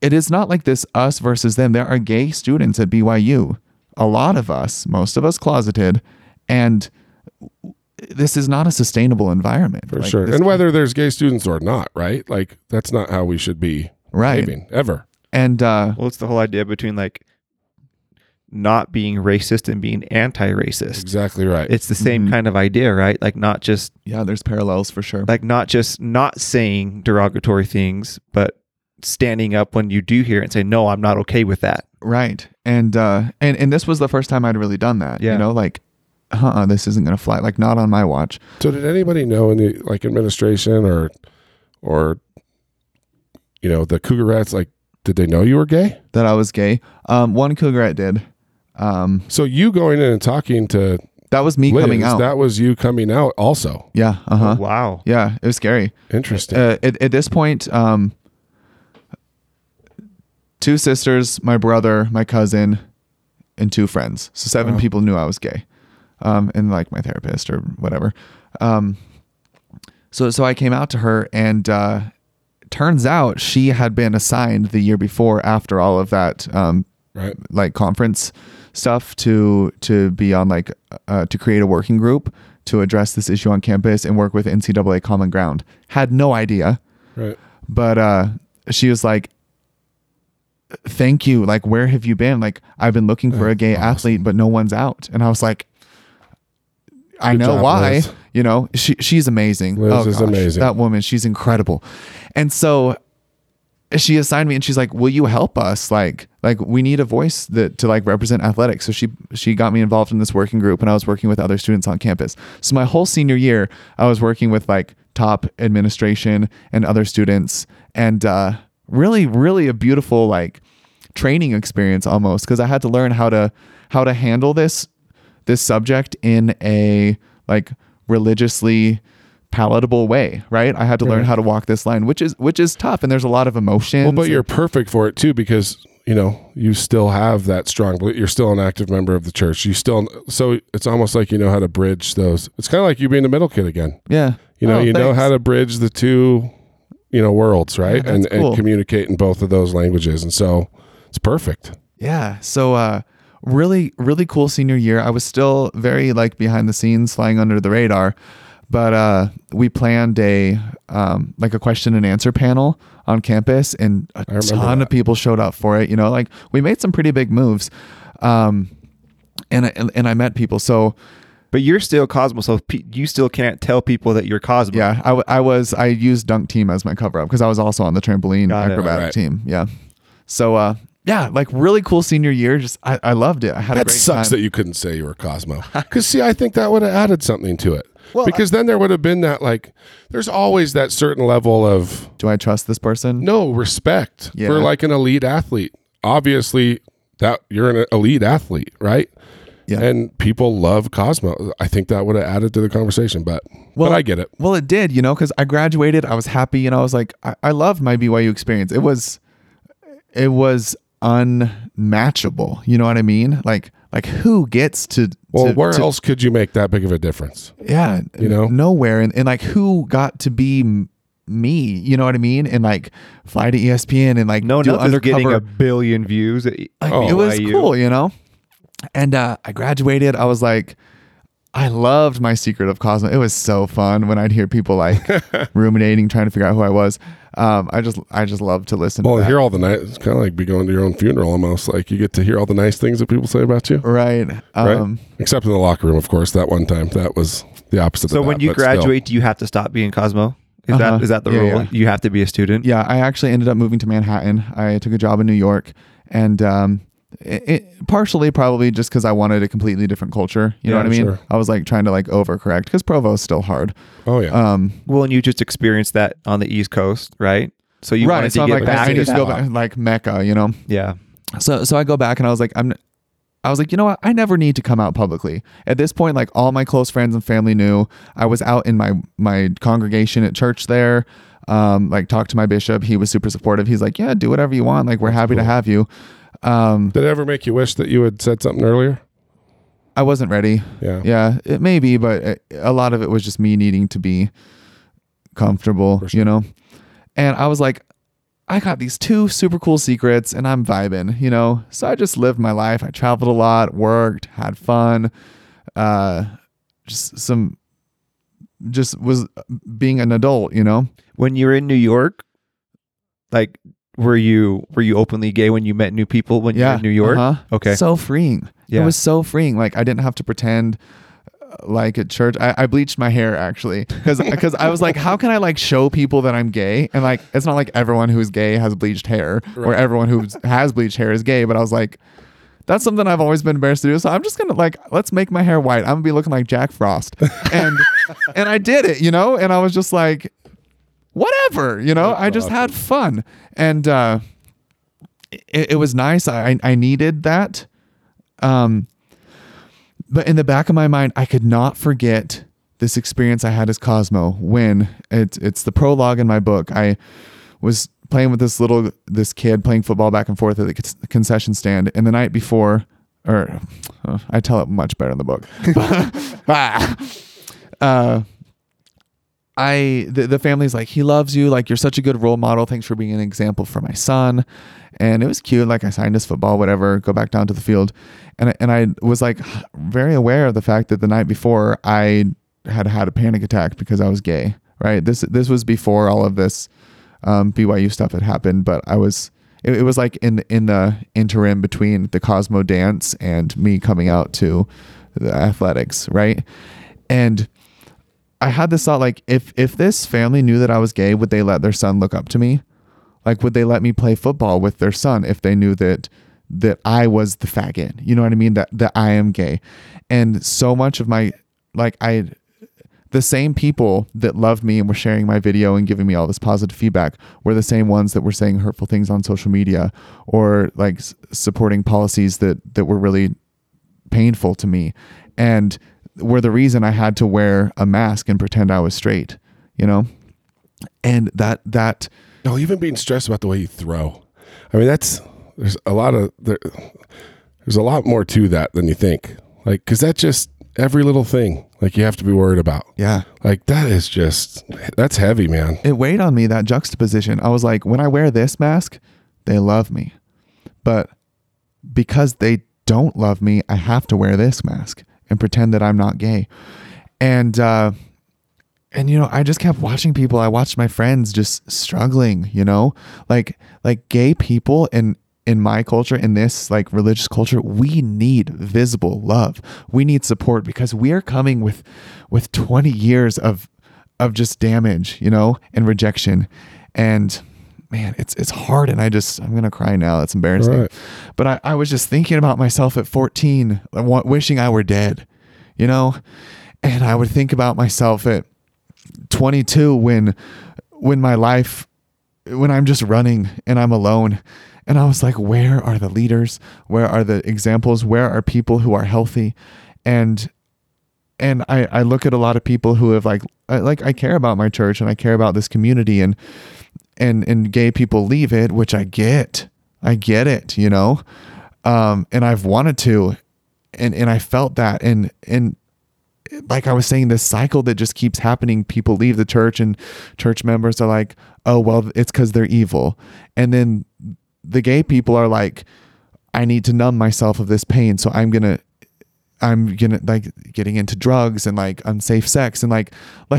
it is not like this us versus them. There are gay students at BYU. A lot of us, most of us closeted, and this is not a sustainable environment for sure. And whether there's gay students or not, right? Like that's not how we should be behaving ever. And, well, it's the whole idea between like not being racist and being anti-racist. Exactly right. It's the same kind of idea, right? Like not just, there's parallels for sure. Like not just not saying derogatory things, but standing up when you do hear and say, no, I'm not okay with that. Right. And this was the first time I'd really done that, you know, like, this isn't going to fly, like not on my watch. So did anybody know in the like administration or, you know, the Cougarettes, like, did they know you were gay? That I was gay. One Cougarette did. So you going in and talking to, that was me Liz, coming out. That was you coming out also. Yeah. Uh-huh. Oh, wow. Yeah. It was scary. Interesting. At this point, two sisters, my brother, my cousin, and two friends. So 7 people knew I was gay. And like my therapist or whatever. So I came out to her, and turns out she had been assigned the year before after all of that, like conference stuff to be on like, to create a working group to address this issue on campus and work with NCAA Common Ground. Had no idea. Right. But, she was like, thank you. Like, where have you been? Like, I've been looking for a gay athlete, but no one's out. And I was like, I know why, Liz. You know, she's amazing. Liz is amazing. That woman, she's incredible. And so she assigned me, and she's like, will you help us? Like we need a voice to like represent athletics. So she got me involved in this working group, and I was working with other students on campus. So my whole senior year, I was working with like top administration and other students, and, really, really a beautiful, like training experience almost. 'Cause I had to learn how to handle this subject in a like religiously palatable way, right? I had to learn how to walk this line, which is tough, and there's a lot of emotion. Well, but you're perfect for it too, because you know you still have that strong belief. You're still an active member of the church. So it's almost like you know how to bridge those. It's kind of like you being the middle kid again. Yeah, you know know how to bridge the two, you know, worlds, right? Yeah, and communicate in both of those languages, and so it's perfect. Yeah. So. Really, really cool senior year. I was still very like behind the scenes, flying under the radar, but we planned a like a question and answer panel on campus, and a ton of people showed up for it. You know, like we made some pretty big moves, and I met people. So, but you're still Cosmo, so you still can't tell people that you're Cosmo. Yeah, I used dunk team as my cover up because I was also on the trampoline acrobatic team. Yeah, so. Yeah, like really cool senior year. Just I loved it. I had a great time. That sucks that you couldn't say you were Cosmo. Because see, I think that would have added something to it. Well, because then there would have been that like, there's always that certain level of, do I trust this person? No, respect for like an elite athlete. Obviously, that you're an elite athlete, right? Yeah, and people love Cosmo. I think that would have added to the conversation, but I get it. Well, it did, you know, because I graduated. I was happy, and I was like, I loved my BYU experience. It was. it was unmatchable. You know what I mean? Like who gets to... Well, where else could you make that big of a difference? Yeah. You know? Nowhere. And like, who got to be me? You know what I mean? And like, fly to ESPN and like... No, they're getting 1 billion views. It was cool, you know? And I graduated. I was like... I loved my secret of Cosmo. It was so fun when I'd hear people like ruminating, trying to figure out who I was. I just loved to listen. Well, to that. Hear all the nice. It's kind of like be going to your own funeral almost. Like you get to hear all the nice things that people say about you, right? Right? Except in the locker room, of course. That one time, that was the opposite. So of that, when you graduate, do you have to stop being Cosmo? Is that the rule? Yeah. You have to be a student. Yeah, I actually ended up moving to Manhattan. I took a job in New York, and. It partially probably just because I wanted a completely different culture. You know what I mean? Sure. I was like trying to like overcorrect because Provo is still hard. Oh yeah. Well, and you just experienced that on the East Coast, right? So you wanted to get back to that, like Mecca, you know? Yeah. So I go back and I was like, you know what? I never need to come out publicly. At this point, like all my close friends and family knew. I was out in my congregation at church there. Like talked to my bishop. He was super supportive. He's like, yeah, do whatever you want. Like we're happy to have you. Did it ever make you wish that you had said something earlier? I wasn't ready. Yeah, it may be, but a lot of it was just me needing to be comfortable, sure. You know? And I was like, I got these 2 super cool secrets and I'm vibing, you know? So I just lived my life. I traveled a lot, worked, had fun, just was being an adult, you know? When you were in New York, like... Were you openly gay when you met new people when you were in New York? Uh-huh. Okay. So freeing. Yeah. It was so freeing. Like I didn't have to pretend like at church. I bleached my hair actually because I was like, how can I like show people that I'm gay? And like, it's not like everyone who's gay has bleached hair or everyone who has bleached hair is gay. But I was like, that's something I've always been embarrassed to do. So I'm just going to like, let's make my hair white. I'm gonna be looking like Jack Frost. And I did it, you know? And I was just like, whatever, you know, I just had fun. And it was nice. I needed that. But in the back of my mind, I could not forget this experience I had as Cosmo when it's the prologue in my book. I was playing with this kid playing football back and forth at the concession stand. And the night before, or I tell it much better in the book. The family's like, he loves you. Like, you're such a good role model. Thanks for being an example for my son. And it was cute. Like I signed his football, whatever, go back down to the field. And I was like very aware of the fact that the night before I had a panic attack because I was gay, right? This was before all of this, BYU stuff had happened, but it was like in the interim between the Cosmo dance and me coming out to the athletics. Right. And I had this thought, like, if this family knew that I was gay, would they let their son look up to me? Like, would they let me play football with their son if they knew that I was the faggot? You know what I mean? That I am gay. And so much of my, like, the same people that loved me and were sharing my video and giving me all this positive feedback were the same ones that were saying hurtful things on social media or, like, supporting policies that were really painful to me. And were the reason I had to wear a mask and pretend I was straight, you know? And that. No, even being stressed about the way you throw. I mean, there's a lot more to that than you think. Like, cause that's just every little thing like you have to be worried about. Yeah. Like that's heavy, man. It weighed on me, that juxtaposition. I was like, when I wear this mask, they love me, but because they don't love me, I have to wear this mask and pretend that I'm not gay. And you know, I just kept watching people. I watched my friends just struggling, you know, like gay people in my culture, in this like religious culture, we need visible love. We need support because we are coming with 20 years of just damage, you know, and rejection. And man, it's hard. And I'm going to cry now. It's embarrassing. Right. But I was just thinking about myself at 14, wishing I were dead, you know? And I would think about myself at 22 when my life, when I'm just running and I'm alone. And I was like, where are the leaders? Where are the examples? Where are people who are healthy? And I look at a lot of people who have I care about my church and I care about this community and gay people leave it, which I get. I get it, you know? And I've wanted to, and I felt that. And like I was saying, this cycle that just keeps happening, people leave the church and church members are like, oh, well, it's because they're evil. And then the gay people are like, I need to numb myself of this pain. So I'm gonna like getting into drugs and like unsafe sex. And like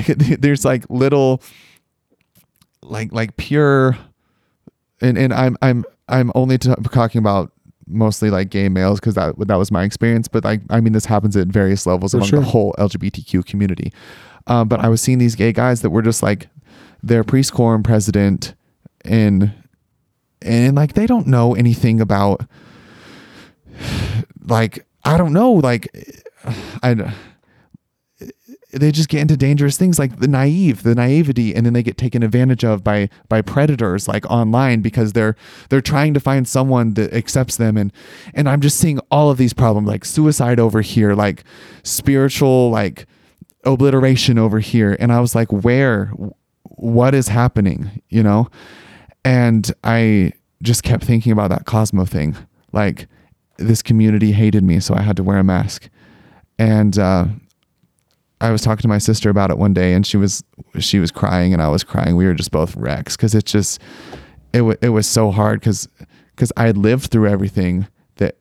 there's like little, like pure, and I'm only talking about mostly like gay males, because that was my experience. But like, I mean, this happens at various levels for among sure. The whole LGBTQ community. But I was seeing these gay guys that were just like their priest quorum president and like, they don't know anything about like, I don't know. Like they just get into dangerous things, like the naivety, and then they get taken advantage of by predators like online, because they're trying to find someone that accepts them. And I'm just seeing all of these problems, like suicide over here, like spiritual, like obliteration over here. And I was like, what is happening, you know? And I just kept thinking about that Cosmo thing. Like, this community hated me, so I had to wear a mask. And, I was talking to my sister about it one day, and she was crying and I was crying. We were just both wrecks. Cause it's just, it was so hard. Cause I had lived through everything that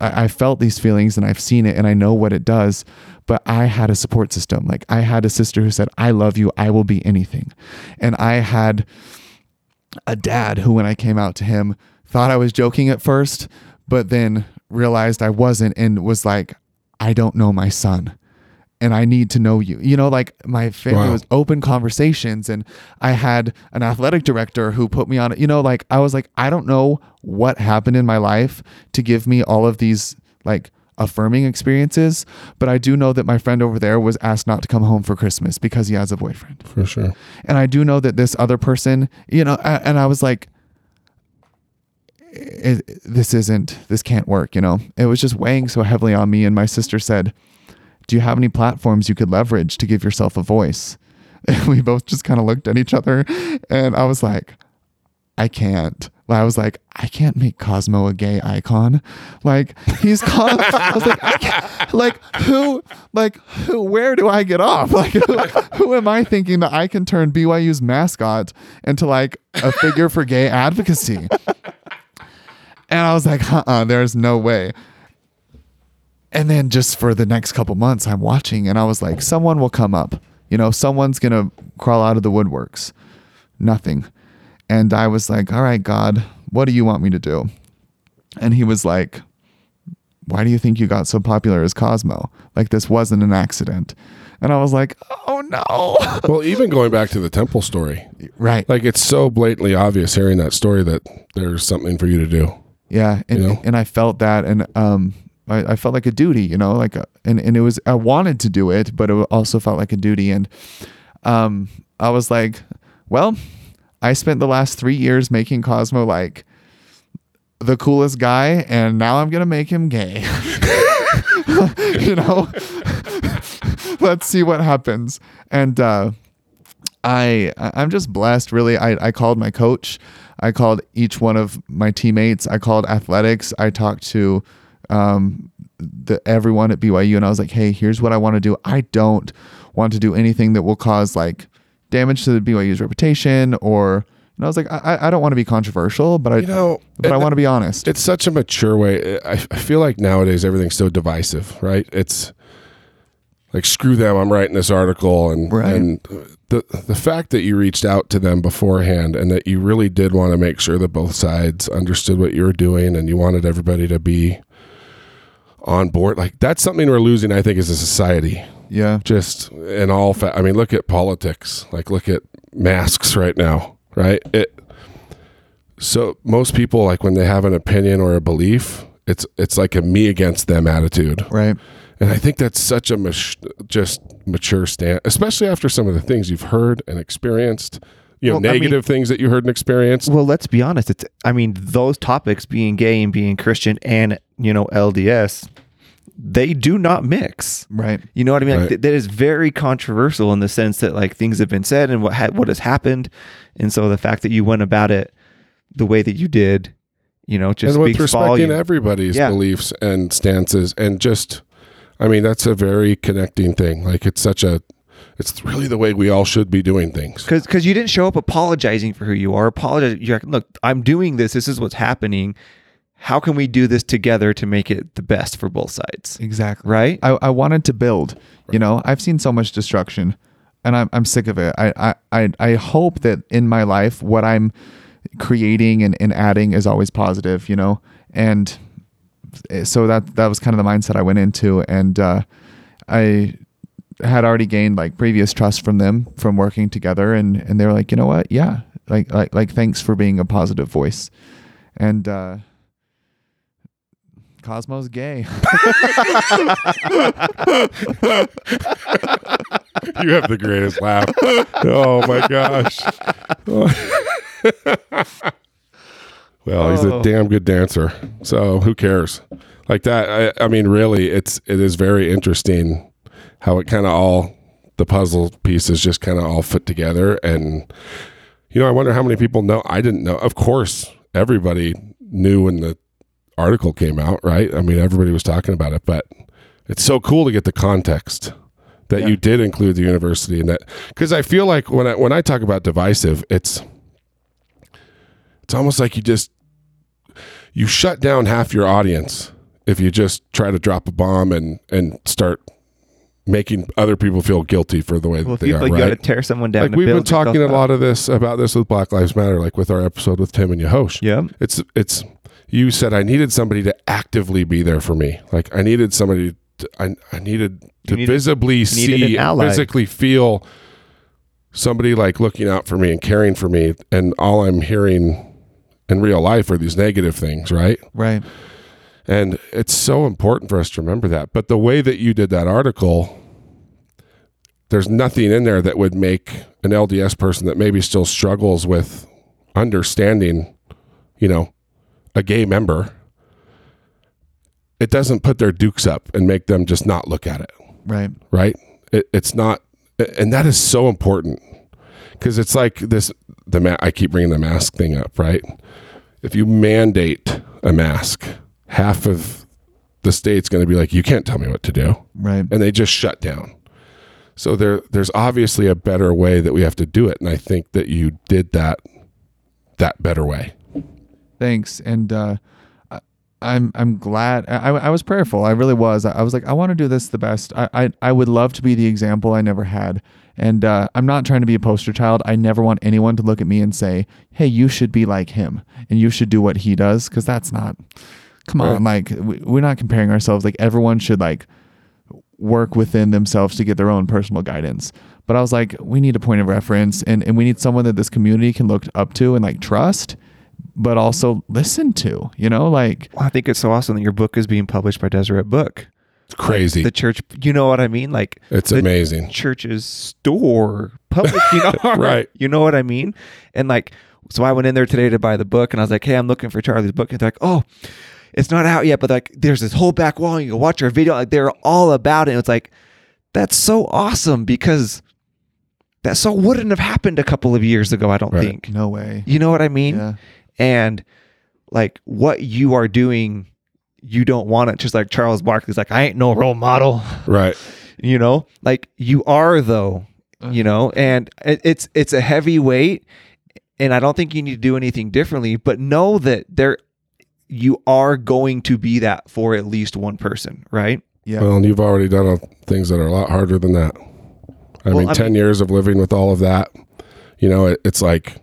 I felt these feelings, and I've seen it and I know what it does, but I had a support system. Like, I had a sister who said, I love you, I will be anything. And I had a dad who, when I came out to him, thought I was joking at first, but then realized I wasn't, and was like, I don't know my son, and I need to know you. You know, like, my family was open conversations, and I had an athletic director who put me on it. You know, like, I was like, I don't know what happened in my life to give me all of these like affirming experiences, but I do know that my friend over there was asked not to come home for Christmas because he has a boyfriend. For sure. And I do know that this other person, you know, and I was like, this can't work. You know, it was just weighing so heavily on me. And my sister said, do you have any platforms you could leverage to give yourself a voice? And we both just kind of looked at each other, and I was like, I can't make Cosmo a gay icon. Like, he's called, I was like, I can't, who, where do I get off? Like, who am I thinking that I can turn BYU's mascot into like a figure for gay advocacy? And I was like, there's no way. And then just for the next couple months, I'm watching, and I was like, someone will come up, you know, someone's going to crawl out of the woodworks, nothing. And I was like, all right, God, what do you want me to do? And he was like, why do you think you got so popular as Cosmo? Like, this wasn't an accident. And I was like, oh no. Well, even going back to the temple story, right? Like, it's so blatantly obvious hearing that story that there's something for you to do. Yeah. And, you know? And I felt that. And, I felt like a duty, you know, like, and it was, I wanted to do it, but it also felt like a duty. And, I was like, well, I spent the last 3 years making Cosmo like the coolest guy, and now I'm going to make him gay, you know, let's see what happens. And, I'm just blessed, really. I called my coach. I called each one of my teammates. I called athletics. I talked to, everyone at BYU, and I was like, hey, here's what I want to do. I don't want to do anything that will cause like damage to the BYU's reputation, or, and I was like, I don't want to be controversial, but I want to be honest. It's such a mature way. I feel like nowadays everything's so divisive, right? It's like, screw them, I'm writing this article. And, right. And the fact that you reached out to them beforehand, and that you really did want to make sure that both sides understood what you were doing, and you wanted everybody to be on board, like, that's something we're losing, I think, as a society. Yeah, just in all I mean, look at politics, like, look at masks right now, right? So most people, like, when they have an opinion or a belief, it's like a me against them attitude, right? And I think that's such a just mature stance, especially after some of the things you've heard and experienced. You know, negative things that you heard and experienced. Well, let's be honest. Those topics, being gay and being Christian and, you know, LDS, they do not mix. Right. You know what I mean? Right. Like, that is very controversial in the sense that, like, things have been said and what has happened. And so the fact that you went about it the way that you did you know, just speaks volume. And with respecting everybody's beliefs and stances, and just, I mean, that's a very connecting thing. Like, it's such a, it's really the way we all should be doing things. Because you didn't show up apologizing for who you are. You're like, look, I'm doing this. This is what's happening. How can we do this together to make it the best for both sides? Exactly. Right? I wanted to build. Right. You know, I've seen so much destruction, and I'm sick of it. I hope that in my life, what I'm creating and adding is always positive, you know? And so that was kind of the mindset I went into. And I had already gained like previous trust from them from working together, and they were like, you know what? Yeah. Like thanks for being a positive voice. And Cosmo's gay. You have the greatest laugh. Oh my gosh. Well, he's a damn good dancer. So who cares? Like that. I mean, really, it is very interesting how it kind of all, the puzzle pieces just kind of all fit together. And, you know, I wonder how many people know. I didn't know. Of course, everybody knew when the article came out, right? I mean, everybody was talking about it, but it's so cool to get the context that you did include the university in that. Because I feel like when I talk about divisive, it's almost like you shut down half your audience if you just try to drop a bomb and start making other people feel guilty for the way that they are, like, right? You got to tear someone down. Like, we've been talking about this with Black Lives Matter, like with our episode with Tim and Yehosh. Yeah, it's. You said I needed somebody to actively be there for me. Like, I needed somebody. I needed to visibly feel somebody like looking out for me and caring for me. And all I'm hearing in real life are these negative things, right? Right. And it's so important for us to remember that. But the way that you did that article, there's nothing in there that would make an LDS person that maybe still struggles with understanding, you know, a gay member. It doesn't put their dukes up and make them just not look at it. Right. Right. It's not. And that is so important, because it's like this, I keep bringing the mask thing up, right? If you mandate a mask, half of the state's going to be like, you can't tell me what to do. Right. And they just shut down. So there's obviously a better way that we have to do it. And I think that you did that better way. Thanks. And, I'm glad. I was prayerful. I really was. I was like, I want to do this the best. I would love to be the example I never had. And I'm not trying to be a poster child. I never want anyone to look at me and say, hey, you should be like him and you should do what he does. Because that's not, come on. Like, we're not comparing ourselves. Like, everyone should like work within themselves to get their own personal guidance. But I was like, we need a point of reference, and we need someone that this community can look up to and like trust, but also listen to, you know, like... Well, I think it's so awesome that your book is being published by Deseret Book. It's crazy. Like, the church, you know what I mean? Like, it's amazing. Church's store, public, you know? Right. You know what I mean? And like, so I went in there today to buy the book, and I was like, hey, I'm looking for Charlie's book. And they're like, oh, it's not out yet, but like, there's this whole back wall, and you can watch our video. Like, they're all about it. And it's like, that's so awesome, because... that so wouldn't have happened a couple of years ago, I don't think. No way. You know what I mean? Yeah. And like, what you are doing, you don't want it. Just like Charles Barkley's like, I ain't no role model. Right. You know, like, you are though, you know, and it's a heavy weight, and I don't think you need to do anything differently, but know that you are going to be that for at least one person. Right. Yeah. Well, and you've already done things that are a lot harder than that. I mean, 10 years of living with all of that, you know, it's like,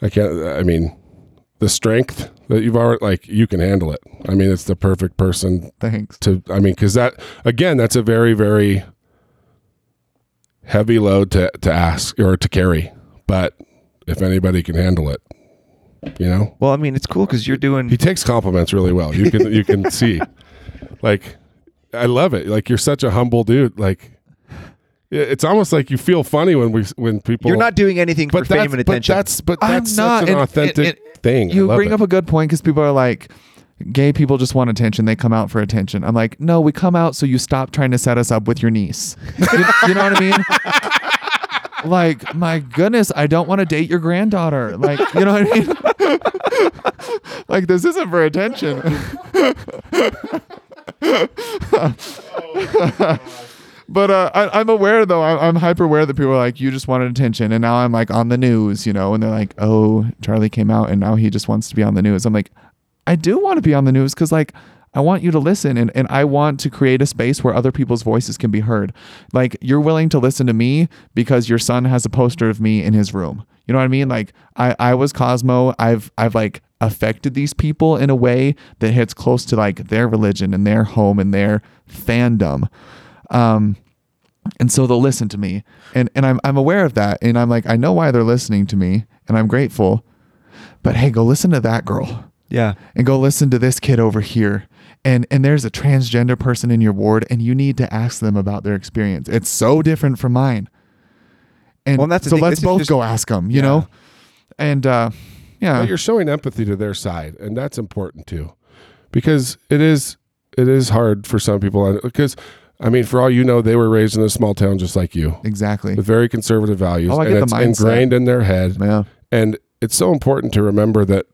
the strength that you've already, like, you can handle it. I mean, it's the perfect person. Thanks. Cause that, again, that's a very, very heavy load to ask or to carry, but if anybody can handle it, you know? Well, I mean, it's cool cause he takes compliments really well. You can see, like, I love it. Like, you're such a humble dude. Like, it's almost like you feel funny when people... You're not doing anything for fame and attention. But that's such an authentic thing. You bring up a good point, because people are like, gay people just want attention. They come out for attention. I'm like, no, we come out so you stop trying to set us up with your niece. You know what I mean? Like, my goodness, I don't want to date your granddaughter. Like, you know what I mean? Like, this isn't for attention. But I'm aware, though. I'm hyper aware that people are like, you just wanted attention. And now I'm like on the news, you know, and they're like, oh, Charlie came out and now he just wants to be on the news. I'm like, I do want to be on the news because, like, I want you to listen. And I want to create a space where other people's voices can be heard. Like, you're willing to listen to me because your son has a poster of me in his room. You know what I mean? Like, I was Cosmo. I've like affected these people in a way that hits close to like their religion and their home and their fandom. And so they'll listen to me, and I'm aware of that. And I'm like, I know why they're listening to me and I'm grateful, but hey, go listen to that girl. Yeah. And go listen to this kid over here. And there's a transgender person in your ward and you need to ask them about their experience. It's so different from mine. And well, that's so let's both go ask them, you know? And, yeah, but you're showing empathy to their side. And that's important too, because it is hard for some people, because I mean, for all you know, they were raised in a small town just like you. Exactly. With very conservative values. Oh, I get and the mindset. It's ingrained in their head. Yeah. And it's so important to remember that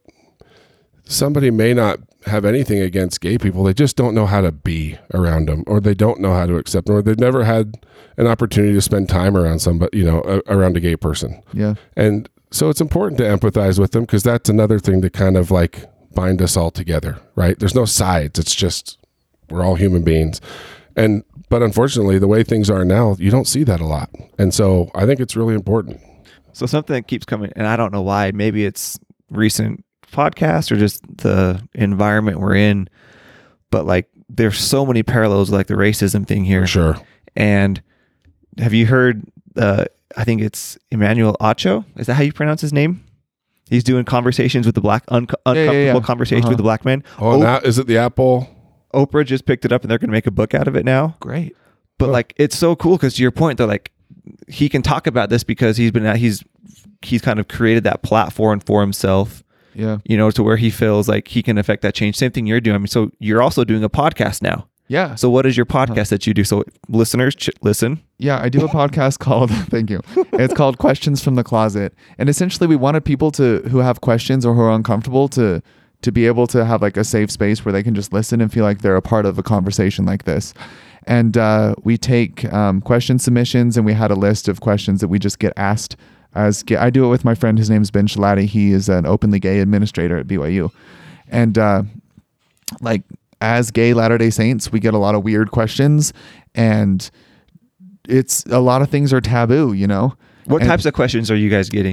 somebody may not have anything against gay people. They just don't know how to be around them, or they don't know how to accept them, or they've never had an opportunity to spend time around somebody, you know, around a gay person. Yeah. And so it's important to empathize with them, because that's another thing to kind of like bind us all together, right? There's no sides. It's just we're all human beings. But unfortunately, the way things are now, you don't see that a lot. And so I think it's really important. So something that keeps coming, and I don't know why, maybe it's recent podcasts or just the environment we're in, but like there's so many parallels, like the racism thing here. Sure. And have you heard, I think it's Emmanuel Acho. Is that how you pronounce his name? He's doing conversations with the black, uncomfortable conversations with the black men. Oh, now, is it the Apple? Oprah just picked it up and they're going to make a book out of it now. Great. But like, it's so cool. Cause to your point, they're like, he can talk about this because he's kind of created that platform for himself. Yeah. You know, to where he feels like he can affect that change. Same thing you're doing. I mean, so you're also doing a podcast now. Yeah. So what is your podcast that you do? So listeners listen. Yeah. I do a podcast called, thank you. It's called Questions from the Closet. And essentially we wanted people who have questions or who are uncomfortable to be able to have like a safe space where they can just listen and feel like they're a part of a conversation like this. And we take question submissions, and we had a list of questions that we just get asked. I do it with my friend. His name's Ben Shalati. He is an openly gay administrator at BYU. And like as gay Latter-day Saints, we get a lot of weird questions, and it's a lot of things are taboo, you know? What types of questions are you guys getting?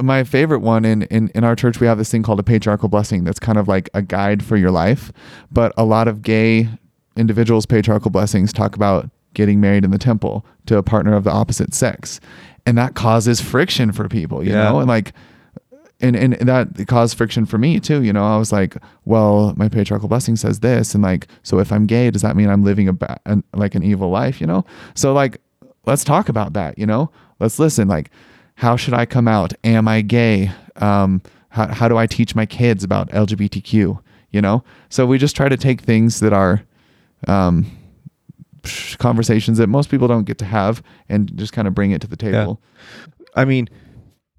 My favorite one in our church, we have this thing called a patriarchal blessing. That's kind of like a guide for your life. But a lot of gay individuals' patriarchal blessings talk about getting married in the temple to a partner of the opposite sex. And that causes friction for people, you know, and like, and that caused friction for me too. You know, I was like, well, my patriarchal blessing says this. And like, so if I'm gay, does that mean I'm living an evil life, you know? So like, let's talk about that, you know? Let's listen. Like, how should I come out? Am I gay? How do I teach my kids about LGBTQ? You know? So we just try to take things that are conversations that most people don't get to have and just kind of bring it to the table. Yeah. I mean,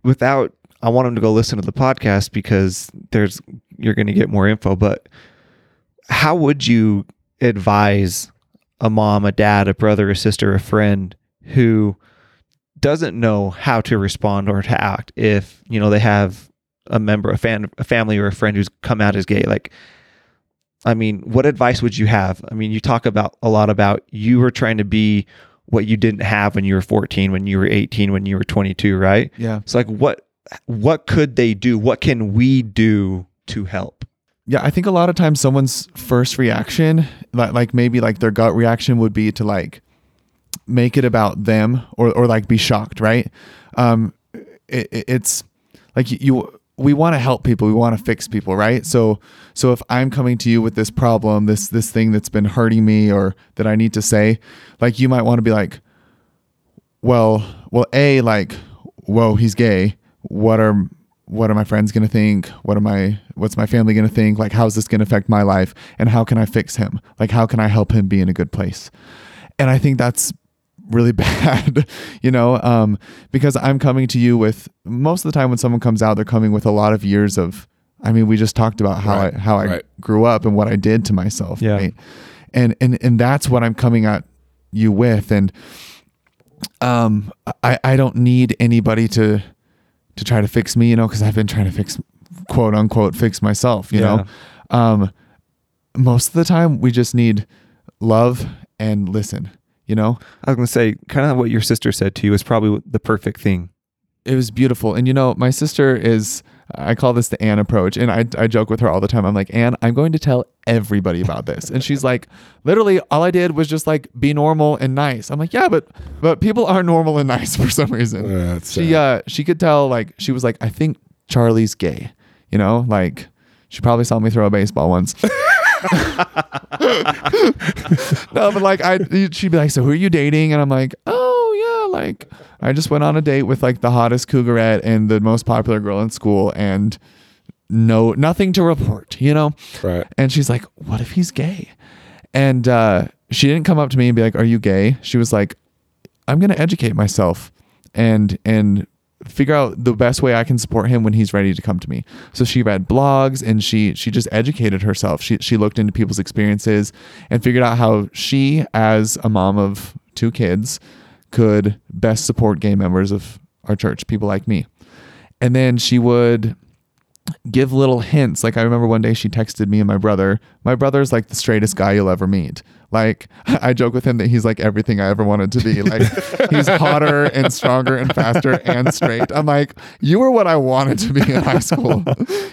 I want them to go listen to the podcast because you're going to get more info, but how would you advise a mom, a dad, a brother, a sister, a friend who doesn't know how to respond or to act if, you know, they have a member, a family or a friend who's come out as gay? Like, I mean, what advice would you have? I mean, you talk a lot about you were trying to be what you didn't have when you were 14, when you were 18, when you were 22, right? Yeah. So like, what could they do? What can we do to help? Yeah. I think a lot of times someone's first reaction, like maybe like their gut reaction would be to like, make it about them or like be shocked, right? It's like we want to help people, we want to fix people, right? So if I'm coming to you with this problem, this thing that's been hurting me or that I need to say, like you might want to be like, well, A, like, whoa, he's gay. What are my friends going to think? What's my family going to think? Like, how's this going to affect my life? And how can I fix him? Like, how can I help him be in a good place? And I think that's really bad, you know, because I'm coming to you with, most of the time when someone comes out, they're coming with a lot of years of I mean, we just talked about how I grew up and what I did to myself. Yeah. Right? And that's what I'm coming at you with. And I don't need anybody to try to fix me, you know, because I've been trying to fix, quote unquote, fix myself, you know? Most of the time we just need love and listen, you know? I was going to say, kind of what your sister said to you is probably the perfect thing. It was beautiful. And you know, my sister is, I call this the Anne approach. And I joke with her all the time. I'm like, Anne, I'm going to tell everybody about this. And she's like, literally all I did was just like be normal and nice. I'm like, yeah, but people are normal and nice for some reason. She could tell, like, she was like, I think Charlie's gay, you know, like she probably saw me throw a baseball once. No, but like she'd be like, so who are you dating? And I'm like, like I just went on a date with like the hottest cougarette and the most popular girl in school and nothing to report, you know? Right. And she's like, what if he's gay? And she didn't come up to me and be like, are you gay? She was like, I'm going to educate myself and figure out the best way I can support him when he's ready to come to me. So she read blogs and she just educated herself. She looked into people's experiences and figured out how she, as a mom of 2 kids, could best support gay members of our church, people like me. And then she would give little hints. Like I remember one day she texted me and my brother. My brother's like the straightest guy you'll ever meet. Like I joke with him that he's like everything I ever wanted to be. Like he's hotter and stronger and faster and straight. I'm like, you were what I wanted to be in high school,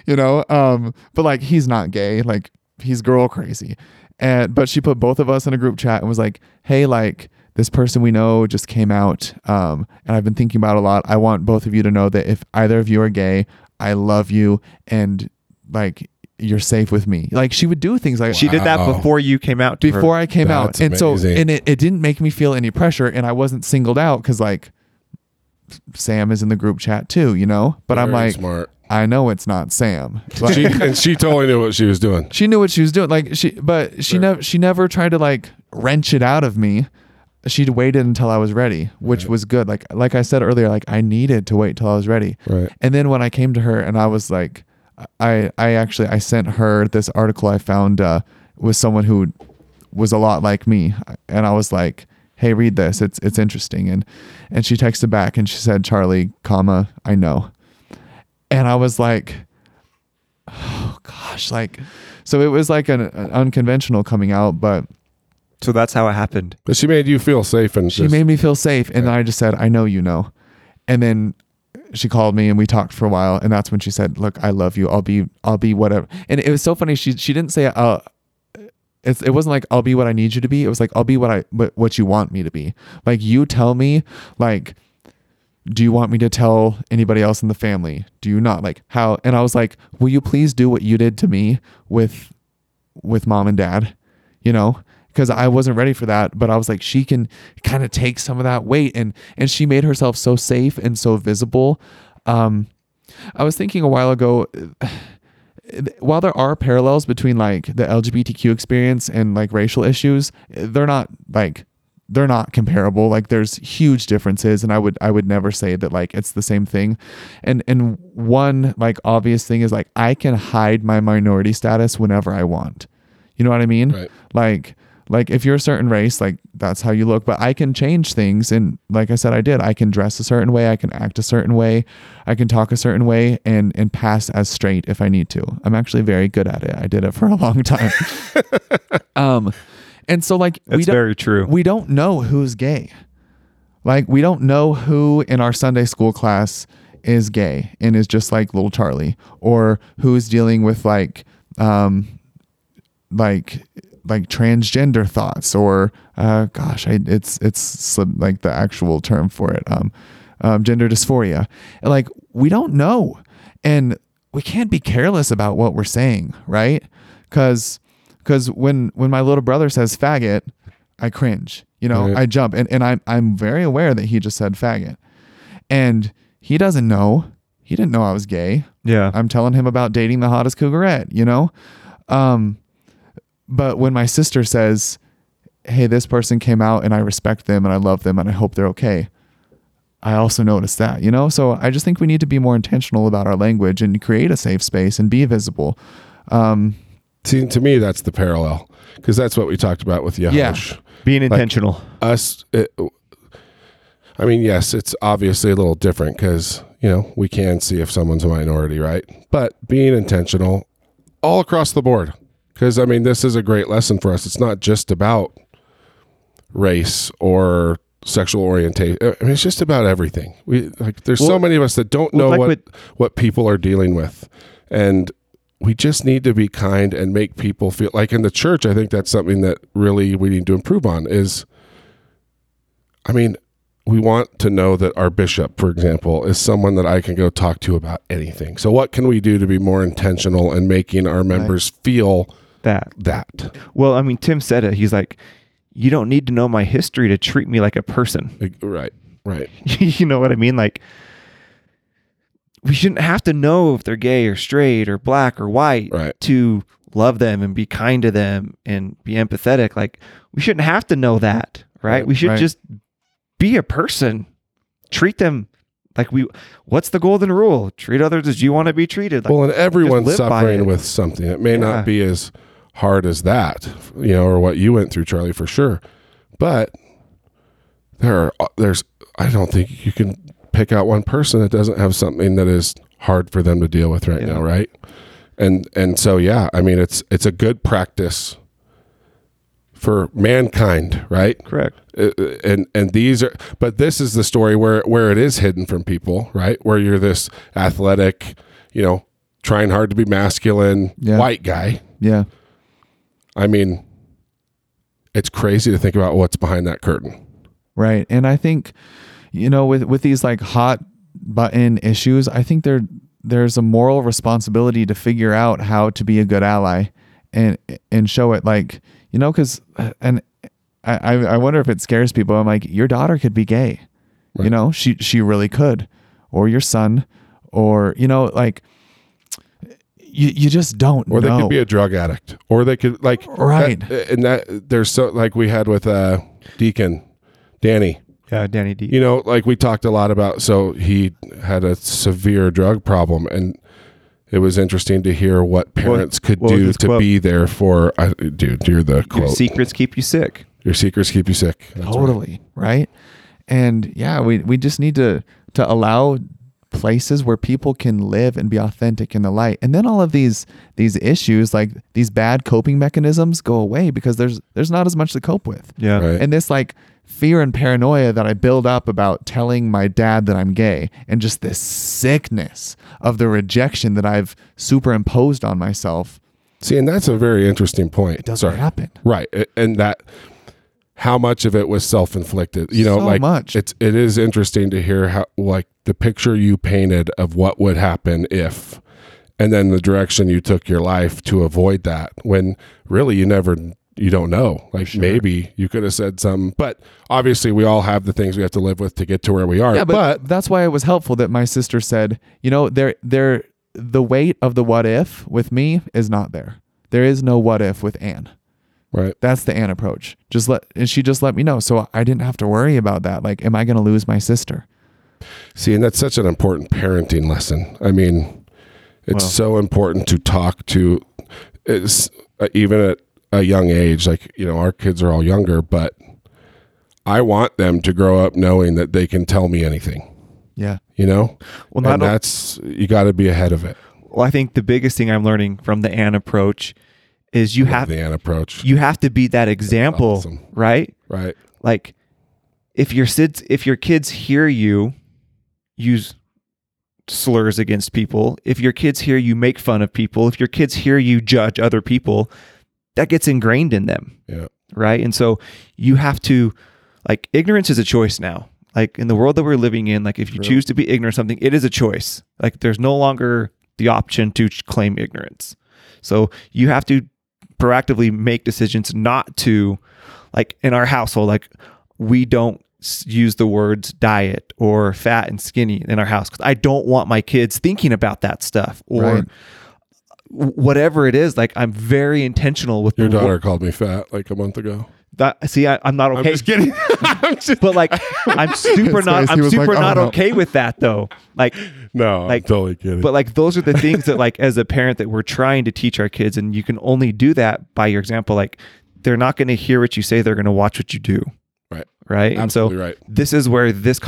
you know? But like, he's not gay. Like he's girl crazy. But she put both of us in a group chat and was like, hey, like, this person we know just came out, and I've been thinking about a lot. I want both of you to know that if either of you are gay, I love you, and like you're safe with me. Like she would do things like she did that before you came out. Before I came out, and so and it didn't make me feel any pressure, and I wasn't singled out because like Sam is in the group chat too, you know. But I'm like, smart. I know it's not Sam, like, she totally knew what she was doing. She knew what she was doing. Like she never tried to like wrench it out of me. She'd waited until I was ready, which was good. Like I said earlier, like I needed to wait till I was ready. Right. And then when I came to her and I was like, I sent her this article I found with someone who was a lot like me. And I was like, hey, read this. It's interesting. And she texted back and she said, Charlie, , I know. And I was like, oh gosh, like, so it was like an unconventional coming out, but so that's how it happened. But she made you feel safe. She made me feel safe. And then I just said, I know you know. And then she called me and we talked for a while. And that's when she said, look, I love you. I'll be whatever. And it was so funny. She didn't say, it wasn't like, I'll be what I need you to be. It was like, I'll be what you want me to be. Like, you tell me, like, do you want me to tell anybody else in the family? Do you not? Like, how? And I was like, will you please do what you did to me with mom and dad, you know? Because I wasn't ready for that, but I was like, she can kind of take some of that weight, and she made herself so safe and so visible. I was thinking a while ago, while there are parallels between like the LGBTQ experience and like racial issues, they're not comparable. Like there's huge differences, and I would never say that like it's the same thing. And one like obvious thing is like I can hide my minority status whenever I want. You know what I mean? Right. Like if you're a certain race, like that's how you look, but I can change things. And like I said, I did, I can dress a certain way. I can act a certain way. I can talk a certain way and pass as straight if I need to. I'm actually very good at it. I did it for a long time. And so like, it's very true. We don't know who's gay. Like we don't know who in our Sunday school class is gay and is just like little Charlie, or who's dealing with like transgender thoughts, or it's the actual term for it, gender dysphoria. And like we don't know, and we can't be careless about what we're saying, right? Because when my little brother says faggot, I cringe, you know. Right. I jump, and I'm very aware that he just said faggot, and he doesn't know. He didn't know I was gay. Yeah, I'm telling him about dating the hottest cougarette, you know. But when my sister says, hey, this person came out and I respect them and I love them and I hope they're okay, I also noticed that, you know? So I just think we need to be more intentional about our language and create a safe space and be visible. See, to me, that's the parallel, because that's what we talked about with Yahush. Yeah, being intentional. Like us, I mean, yes, it's obviously a little different because, you know, we can see if someone's a minority, right? But being intentional all across the board, because, I mean, this is a great lesson for us. It's not just about race or sexual orientation. I mean, it's just about everything. There's so many of us that don't know what people are dealing with, and we just need to be kind and make people feel like in the church. I think that's something that really we need to improve on is, I mean, we want to know that our bishop, for example, is someone that I can go talk to about anything. So what can we do to be more intentional in making our members feel that? Well, I mean, Tim said it. He's like, you don't need to know my history to treat me like a person. Right. You know what I mean? Like, we shouldn't have to know if they're gay or straight or black or white to love them and be kind to them and be empathetic. Like, we shouldn't have to know that, right? We should just be a person. Treat them like what's the golden rule? Treat others as you want to be treated. Like, well, and everyone's suffering with something. It may not be as hard as that, you know, or what you went through, Charlie, for sure. But there's I don't think you can pick out one person that doesn't have something that is hard for them to deal with right now, right? And so I mean, it's a good practice for mankind, right? Correct. And these are, but this is the story where it is hidden from people, right? Where you're this athletic, you know, trying hard to be masculine white guy. Yeah. I mean, it's crazy to think about what's behind that curtain. Right. And I think, you know, with these like hot button issues, I think there's a moral responsibility to figure out how to be a good ally and show it, like, you know, because, and I wonder if it scares people. I'm like, your daughter could be gay, you know, she really could, or your son, or, you know, like, You just don't know. Or they could be a drug addict. Or they could, like... Right. There's so... Like we had with Deacon, Danny. Yeah, Danny Deacon. You know, like we talked a lot about... So he had a severe drug problem, and it was interesting to hear what parents could do to quote? Be there for... dude, you're the quote. Your secrets keep you sick. Your secrets keep you sick. That's totally. Right? And yeah, we just need to allow... places where people can live and be authentic in the light, and then all of these issues, like these bad coping mechanisms, go away because there's not as much to cope with. And this like fear and paranoia that I build up about telling my dad that I'm gay, and just this sickness of the rejection that I've superimposed on myself. See, and that's a very interesting point. It doesn't happen, right? And that how much of it was self-inflicted, you know, so like much. It is interesting to hear how, like, the picture you painted of what would happen if, and then the direction you took your life to avoid that, when really you don't know, like maybe you could have said something, but obviously we all have the things we have to live with to get to where we are. Yeah, but that's why it was helpful that my sister said, you know, the weight of the what if with me is not there. There is no what if with Anne. Right. That's the Anne approach. She just let me know. So I didn't have to worry about that. Like, am I going to lose my sister? See, and that's such an important parenting lesson. I mean, it's so important to talk to, even at a young age, like, you know, our kids are all younger, but I want them to grow up knowing that they can tell me anything. Yeah. You know, you got to be ahead of it. Well, I think the biggest thing I'm learning from the Anne approach is you have to be that example, awesome. Right? Like if your kids hear you use slurs against people, if your kids hear you make fun of people, if your kids hear you judge other people, that gets ingrained in them. Yeah. Right? And so you have to, like, ignorance is a choice now. Like in the world that we're living in, like if you choose to be ignorant of something, it is a choice. Like there's no longer the option to claim ignorance. So you have to proactively make decisions not to, like in our household, like we don't use the words diet or fat and skinny in our house because I don't want my kids thinking about that stuff or whatever it is. Like I'm very intentional with your daughter called me fat like a month ago. That, see, I'm not okay. I'm just kidding. But like, I'm super not. Nice. I'm super like, not okay with that though. Like, no, like, I'm totally kidding. But like, those are the things that, like, as a parent, that we're trying to teach our kids, and you can only do that by your example. Like, they're not going to hear what you say; they're going to watch what you do. Right. Right. Absolutely. And so, right, this is where these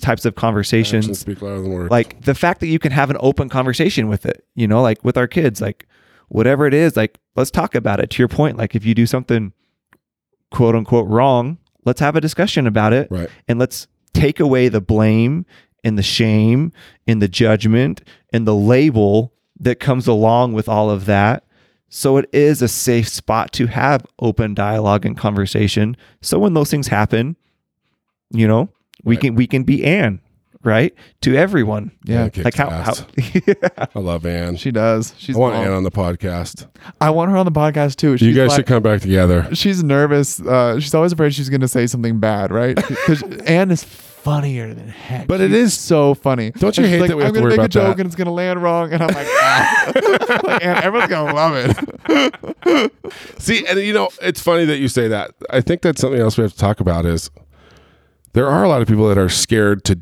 types of conversations, actions speak louder than words. Like the fact that you can have an open conversation with it, you know, like with our kids, like whatever it is, like let's talk about it. To your point, like if you do something, quote unquote, wrong, let's have a discussion about it. Right. And let's take away the blame and the shame and the judgment and the label that comes along with all of that. So it is a safe spot to have open dialogue and conversation. So when those things happen, you know, we can be Anne, right? To everyone. Yeah. Like how yeah. I love Anne. She does. I want Anne on the podcast. I want her on the podcast too. She's, you guys, like, should come back together. She's nervous. She's always afraid she's going to say something bad, right? Because Anne is funnier than heck. But it is so funny. Don't you hate like, that we have to worry about that? I'm going to make a joke and it's going to land wrong. And I'm like, ah. Like, Anne, everyone's going to love it. See, and you know, it's funny that you say that. I think that's something else we have to talk about is there are a lot of people that are scared to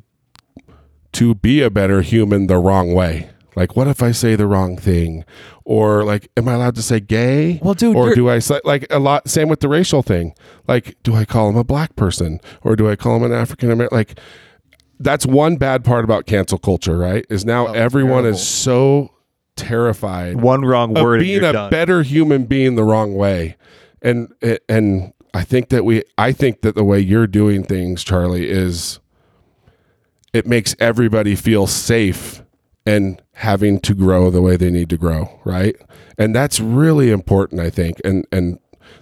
be a better human the wrong way. Like, what if I say the wrong thing? Or like, am I allowed to say gay? Well, dude, or do I say, like, a lot, same with the racial thing. Like, do I call him a black person? Or do I call him an African American? Like, that's one bad part about cancel culture, right? Is now everyone is so terrified. One wrong word of being a better human being the wrong way. And I think that the way you're doing things, Charlie, is it makes everybody feel safe and having to grow the way they need to grow, right? And that's really important, I think. And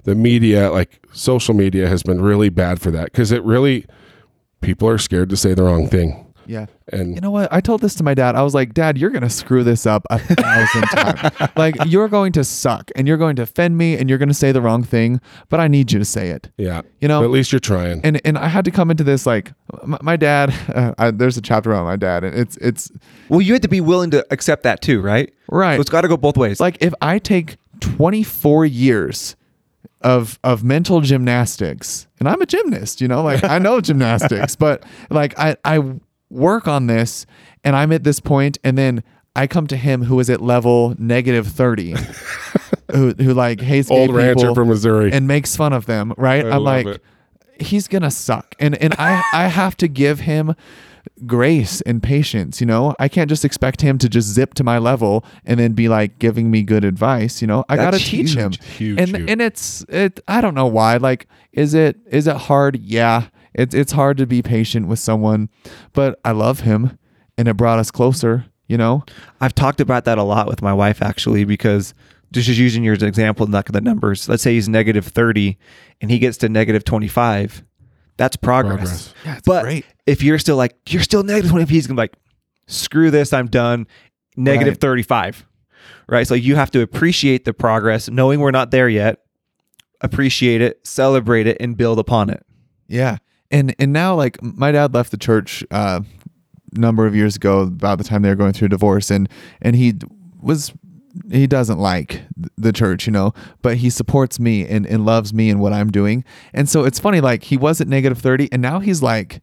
the media, like social media, has been really bad for that because it really, people are scared to say the wrong thing. Yeah. And you know what? I told this to my dad. I was like, Dad, you're going to screw this up 1,000 times. Like, you're going to suck and you're going to offend me and you're going to say the wrong thing, but I need you to say it. Yeah. You know, but at least you're trying. And I had to come into this, like my dad, there's a chapter on my dad, and it's. Well, you had to be willing to accept that too, right? Right. So it's got to go both ways. Like, if I take 24 years of mental gymnastics, and I'm a gymnast, you know, like I know gymnastics, but like I work on this, and I'm at this point, and then I come to him who is at level -30, who like hates old rancher from Missouri and makes fun of them, right? I'm like, he's gonna suck, and I have to give him grace and patience. You know, I can't just expect him to just zip to my level and then be like giving me good advice. You know, I gotta teach him, and it's I don't know why. Like, is it hard? Yeah. It's hard to be patient with someone, but I love him and it brought us closer, you know? I've talked about that a lot with my wife, actually, because just using your example, not the numbers, let's say he's -30 and he gets to -25. That's progress. Yeah, it's but great. If you're still like, you're still -25, he's going to be like, screw this, I'm done, -35, right? So you have to appreciate the progress, knowing we're not there yet, appreciate it, celebrate it, and build upon it. Yeah. And now, like, my dad left the church a number of years ago, about the time they were going through a divorce, and he doesn't like the church, you know, but he supports me and loves me and what I'm doing. And so it's funny, like, he was at -30 and now he's like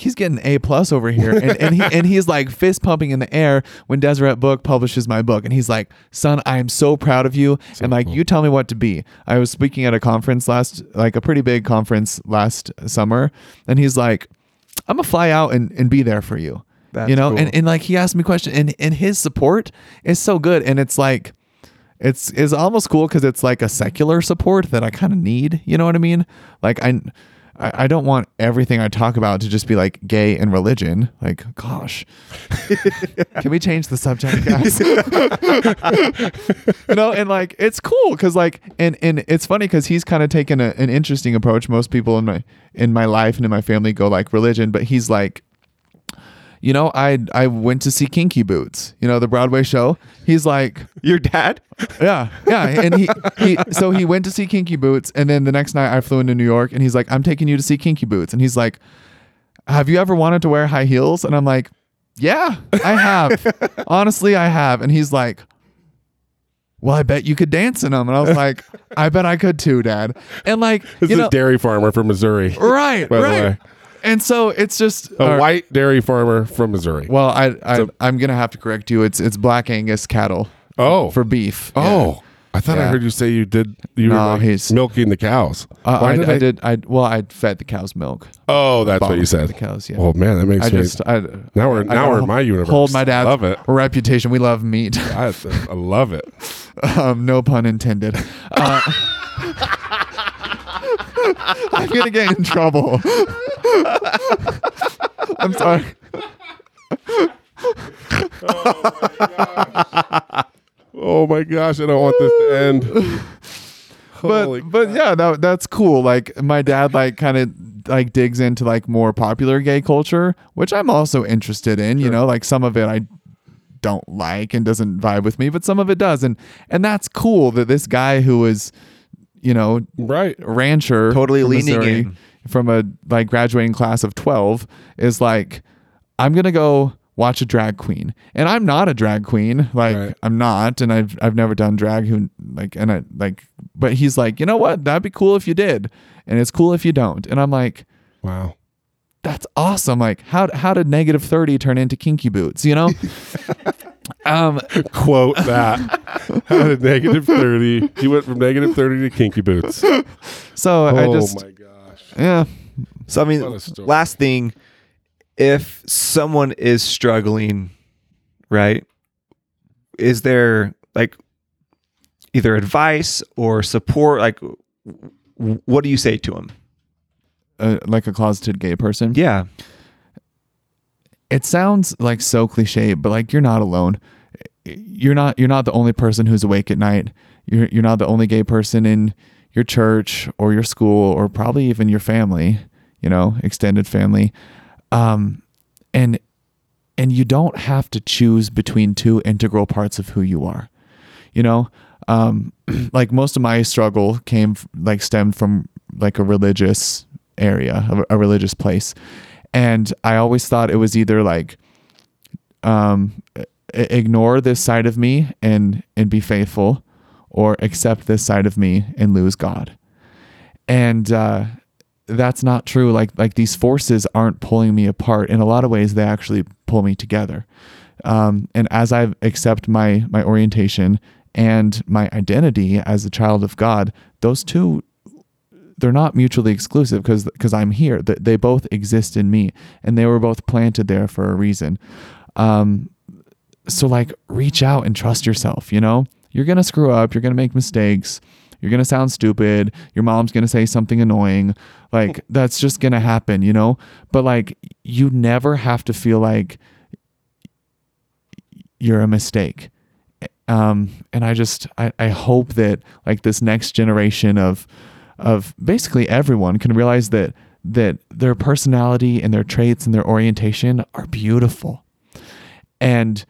he's getting A+ over here, and he's like fist pumping in the air when Deseret Book publishes my book, and he's like, son, I am so proud of you. So and like, cool. You tell me what to be. I was speaking at a conference last summer, and he's like, I'm gonna fly out and be there for you. That's you know, cool. and like, he asked me questions, and his support is so good, and it's like, it's almost cool because it's like a secular support that I kind of need. You know what I mean? Like, I don't want everything I talk about to just be like gay and religion. Like, gosh, can we change the subject, guys? You know, and like, it's cool because like, and it's funny because he's kind of taken an interesting approach. Most people in my life and in my family go like religion, but he's like, you know, I went to see Kinky Boots, you know, the Broadway show. He's like, your dad? Yeah. And so he went to see Kinky Boots, and then the next night I flew into New York, and he's like, I'm taking you to see Kinky Boots. And he's like, have you ever wanted to wear high heels? And I'm like, yeah, I have. Honestly, I have. And he's like, well, I bet you could dance in them. And I was like, I bet I could too, Dad. And like, this is a dairy farmer from Missouri. Right. By the way. And so it's just a white dairy farmer from Missouri. Well, I'm going to have to correct you. It's black Angus cattle. Oh, for beef. Oh, yeah. I thought I heard you say you were milking the cows. Well, I fed the cows milk. Oh, that's what you said. The cows, yeah. Oh man, that makes sense. Now we're in my universe. Hold my dad's love it. Reputation. We love meat. I love it. No pun intended. I'm gonna get in trouble. I'm sorry. Oh my gosh. Oh my gosh, I don't want this to end. But yeah, that's cool. Like my dad kind of digs into more popular gay culture, which I'm also interested in, sure. You know, some of it I don't like and doesn't vibe with me, but some of it does. And that's cool that this guy who was, you know, rancher totally leaning Missouri, in from a graduating class of 12 is I'm going to go watch a drag queen, and I'm not a drag queen. I'm not, and I've never done drag. But he's like, you know what? That'd be cool if you did, and it's cool if you don't. And I'm like, wow, that's awesome. How did negative 30 turn into Kinky Boots? You know, quote that. How did negative 30? He went from negative 30 to Kinky Boots. So oh my gosh, yeah. So I mean, last thing. If someone is struggling, right, is there either advice or support? What do you say to them? A closeted gay person? Yeah. It sounds so cliche, but you're not alone. You're not the only person who's awake at night. You're not the only gay person in your church or your school or probably even your family, you know, extended family. And you don't have to choose between two integral parts of who you are, you know, most of my struggle stemmed from a religious area, a religious place. And I always thought it was either ignore this side of me and be faithful, or accept this side of me and lose God. And, that's not true. These forces aren't pulling me apart. In a lot of ways, they actually pull me together. And as I accept my orientation and my identity as a child of God, those two, they're not mutually exclusive because I'm here. They both exist in me, and they were both planted there for a reason. So reach out and trust yourself. You know, you're going to screw up. You're going to make mistakes. You're going to sound stupid. Your mom's going to say something annoying. That's just going to happen, you know? But you never have to feel you're a mistake. And I hope that this next generation of basically everyone can realize that their personality and their traits and their orientation are beautiful. And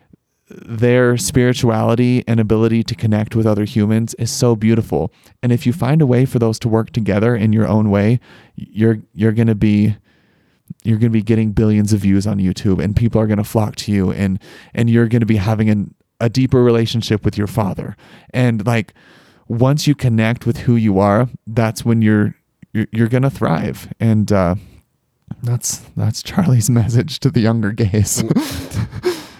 their spirituality and ability to connect with other humans is so beautiful. And if you find a way for those to work together in your own way, you're going to be getting billions of views on YouTube, and people are going to flock to you, and you're going to be having a deeper relationship with your Father. And once you connect with who you are, that's when you're going to thrive. And, that's Charlie's message to the younger gays.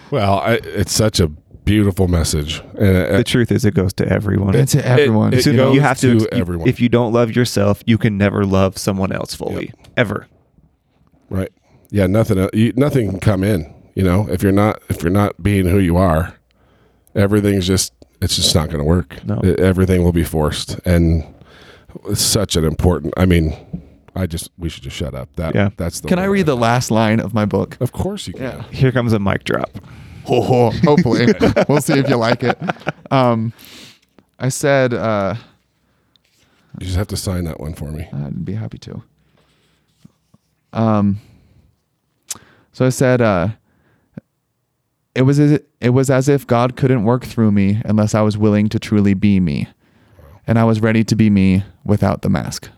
Well, it's such a beautiful message. The truth is, it goes to everyone. It's to everyone. You have to everyone. If you don't love yourself, you can never love someone else fully, ever. Right? Yeah. Nothing can come in. You know, if you're not being who you are, it's just not going to work. No. Everything will be forced, and it's such an important. I mean. We should just shut up. That's the. Can I read the last line of my book? Of course you can. Yeah. Here comes a mic drop. Hopefully. We'll see if you like it. I said. You just have to sign that one for me. I'd be happy to. So I said, it was as if God couldn't work through me unless I was willing to truly be me, and I was ready to be me without the mask.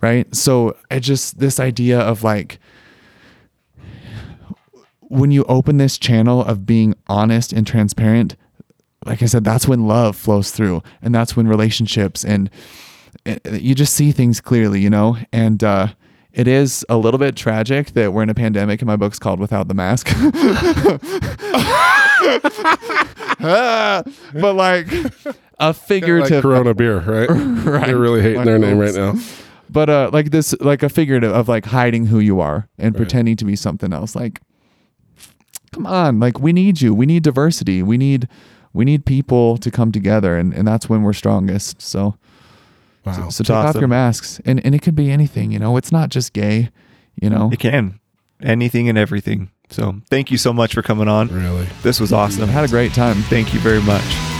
Right. So this idea of when you open this channel of being honest and transparent, like I said, that's when love flows through, and that's when relationships, and you just see things clearly, you know? And, it is a little bit tragic that we're in a pandemic and my book's called Without the Mask. But like a figurative, like Corona beer, right? Right. They're really hating their name right now. But like this, like a figurative of like hiding who you are and pretending to be something else. Like, come on, like we need you. We need diversity. We need people to come together, and that's when we're strongest. So. Wow. So take off your masks, and it could be anything, you know, it's not just gay, you know, it can anything and everything. So thank you so much for coming on. Really, this was awesome. I had a great time. Thank you very much.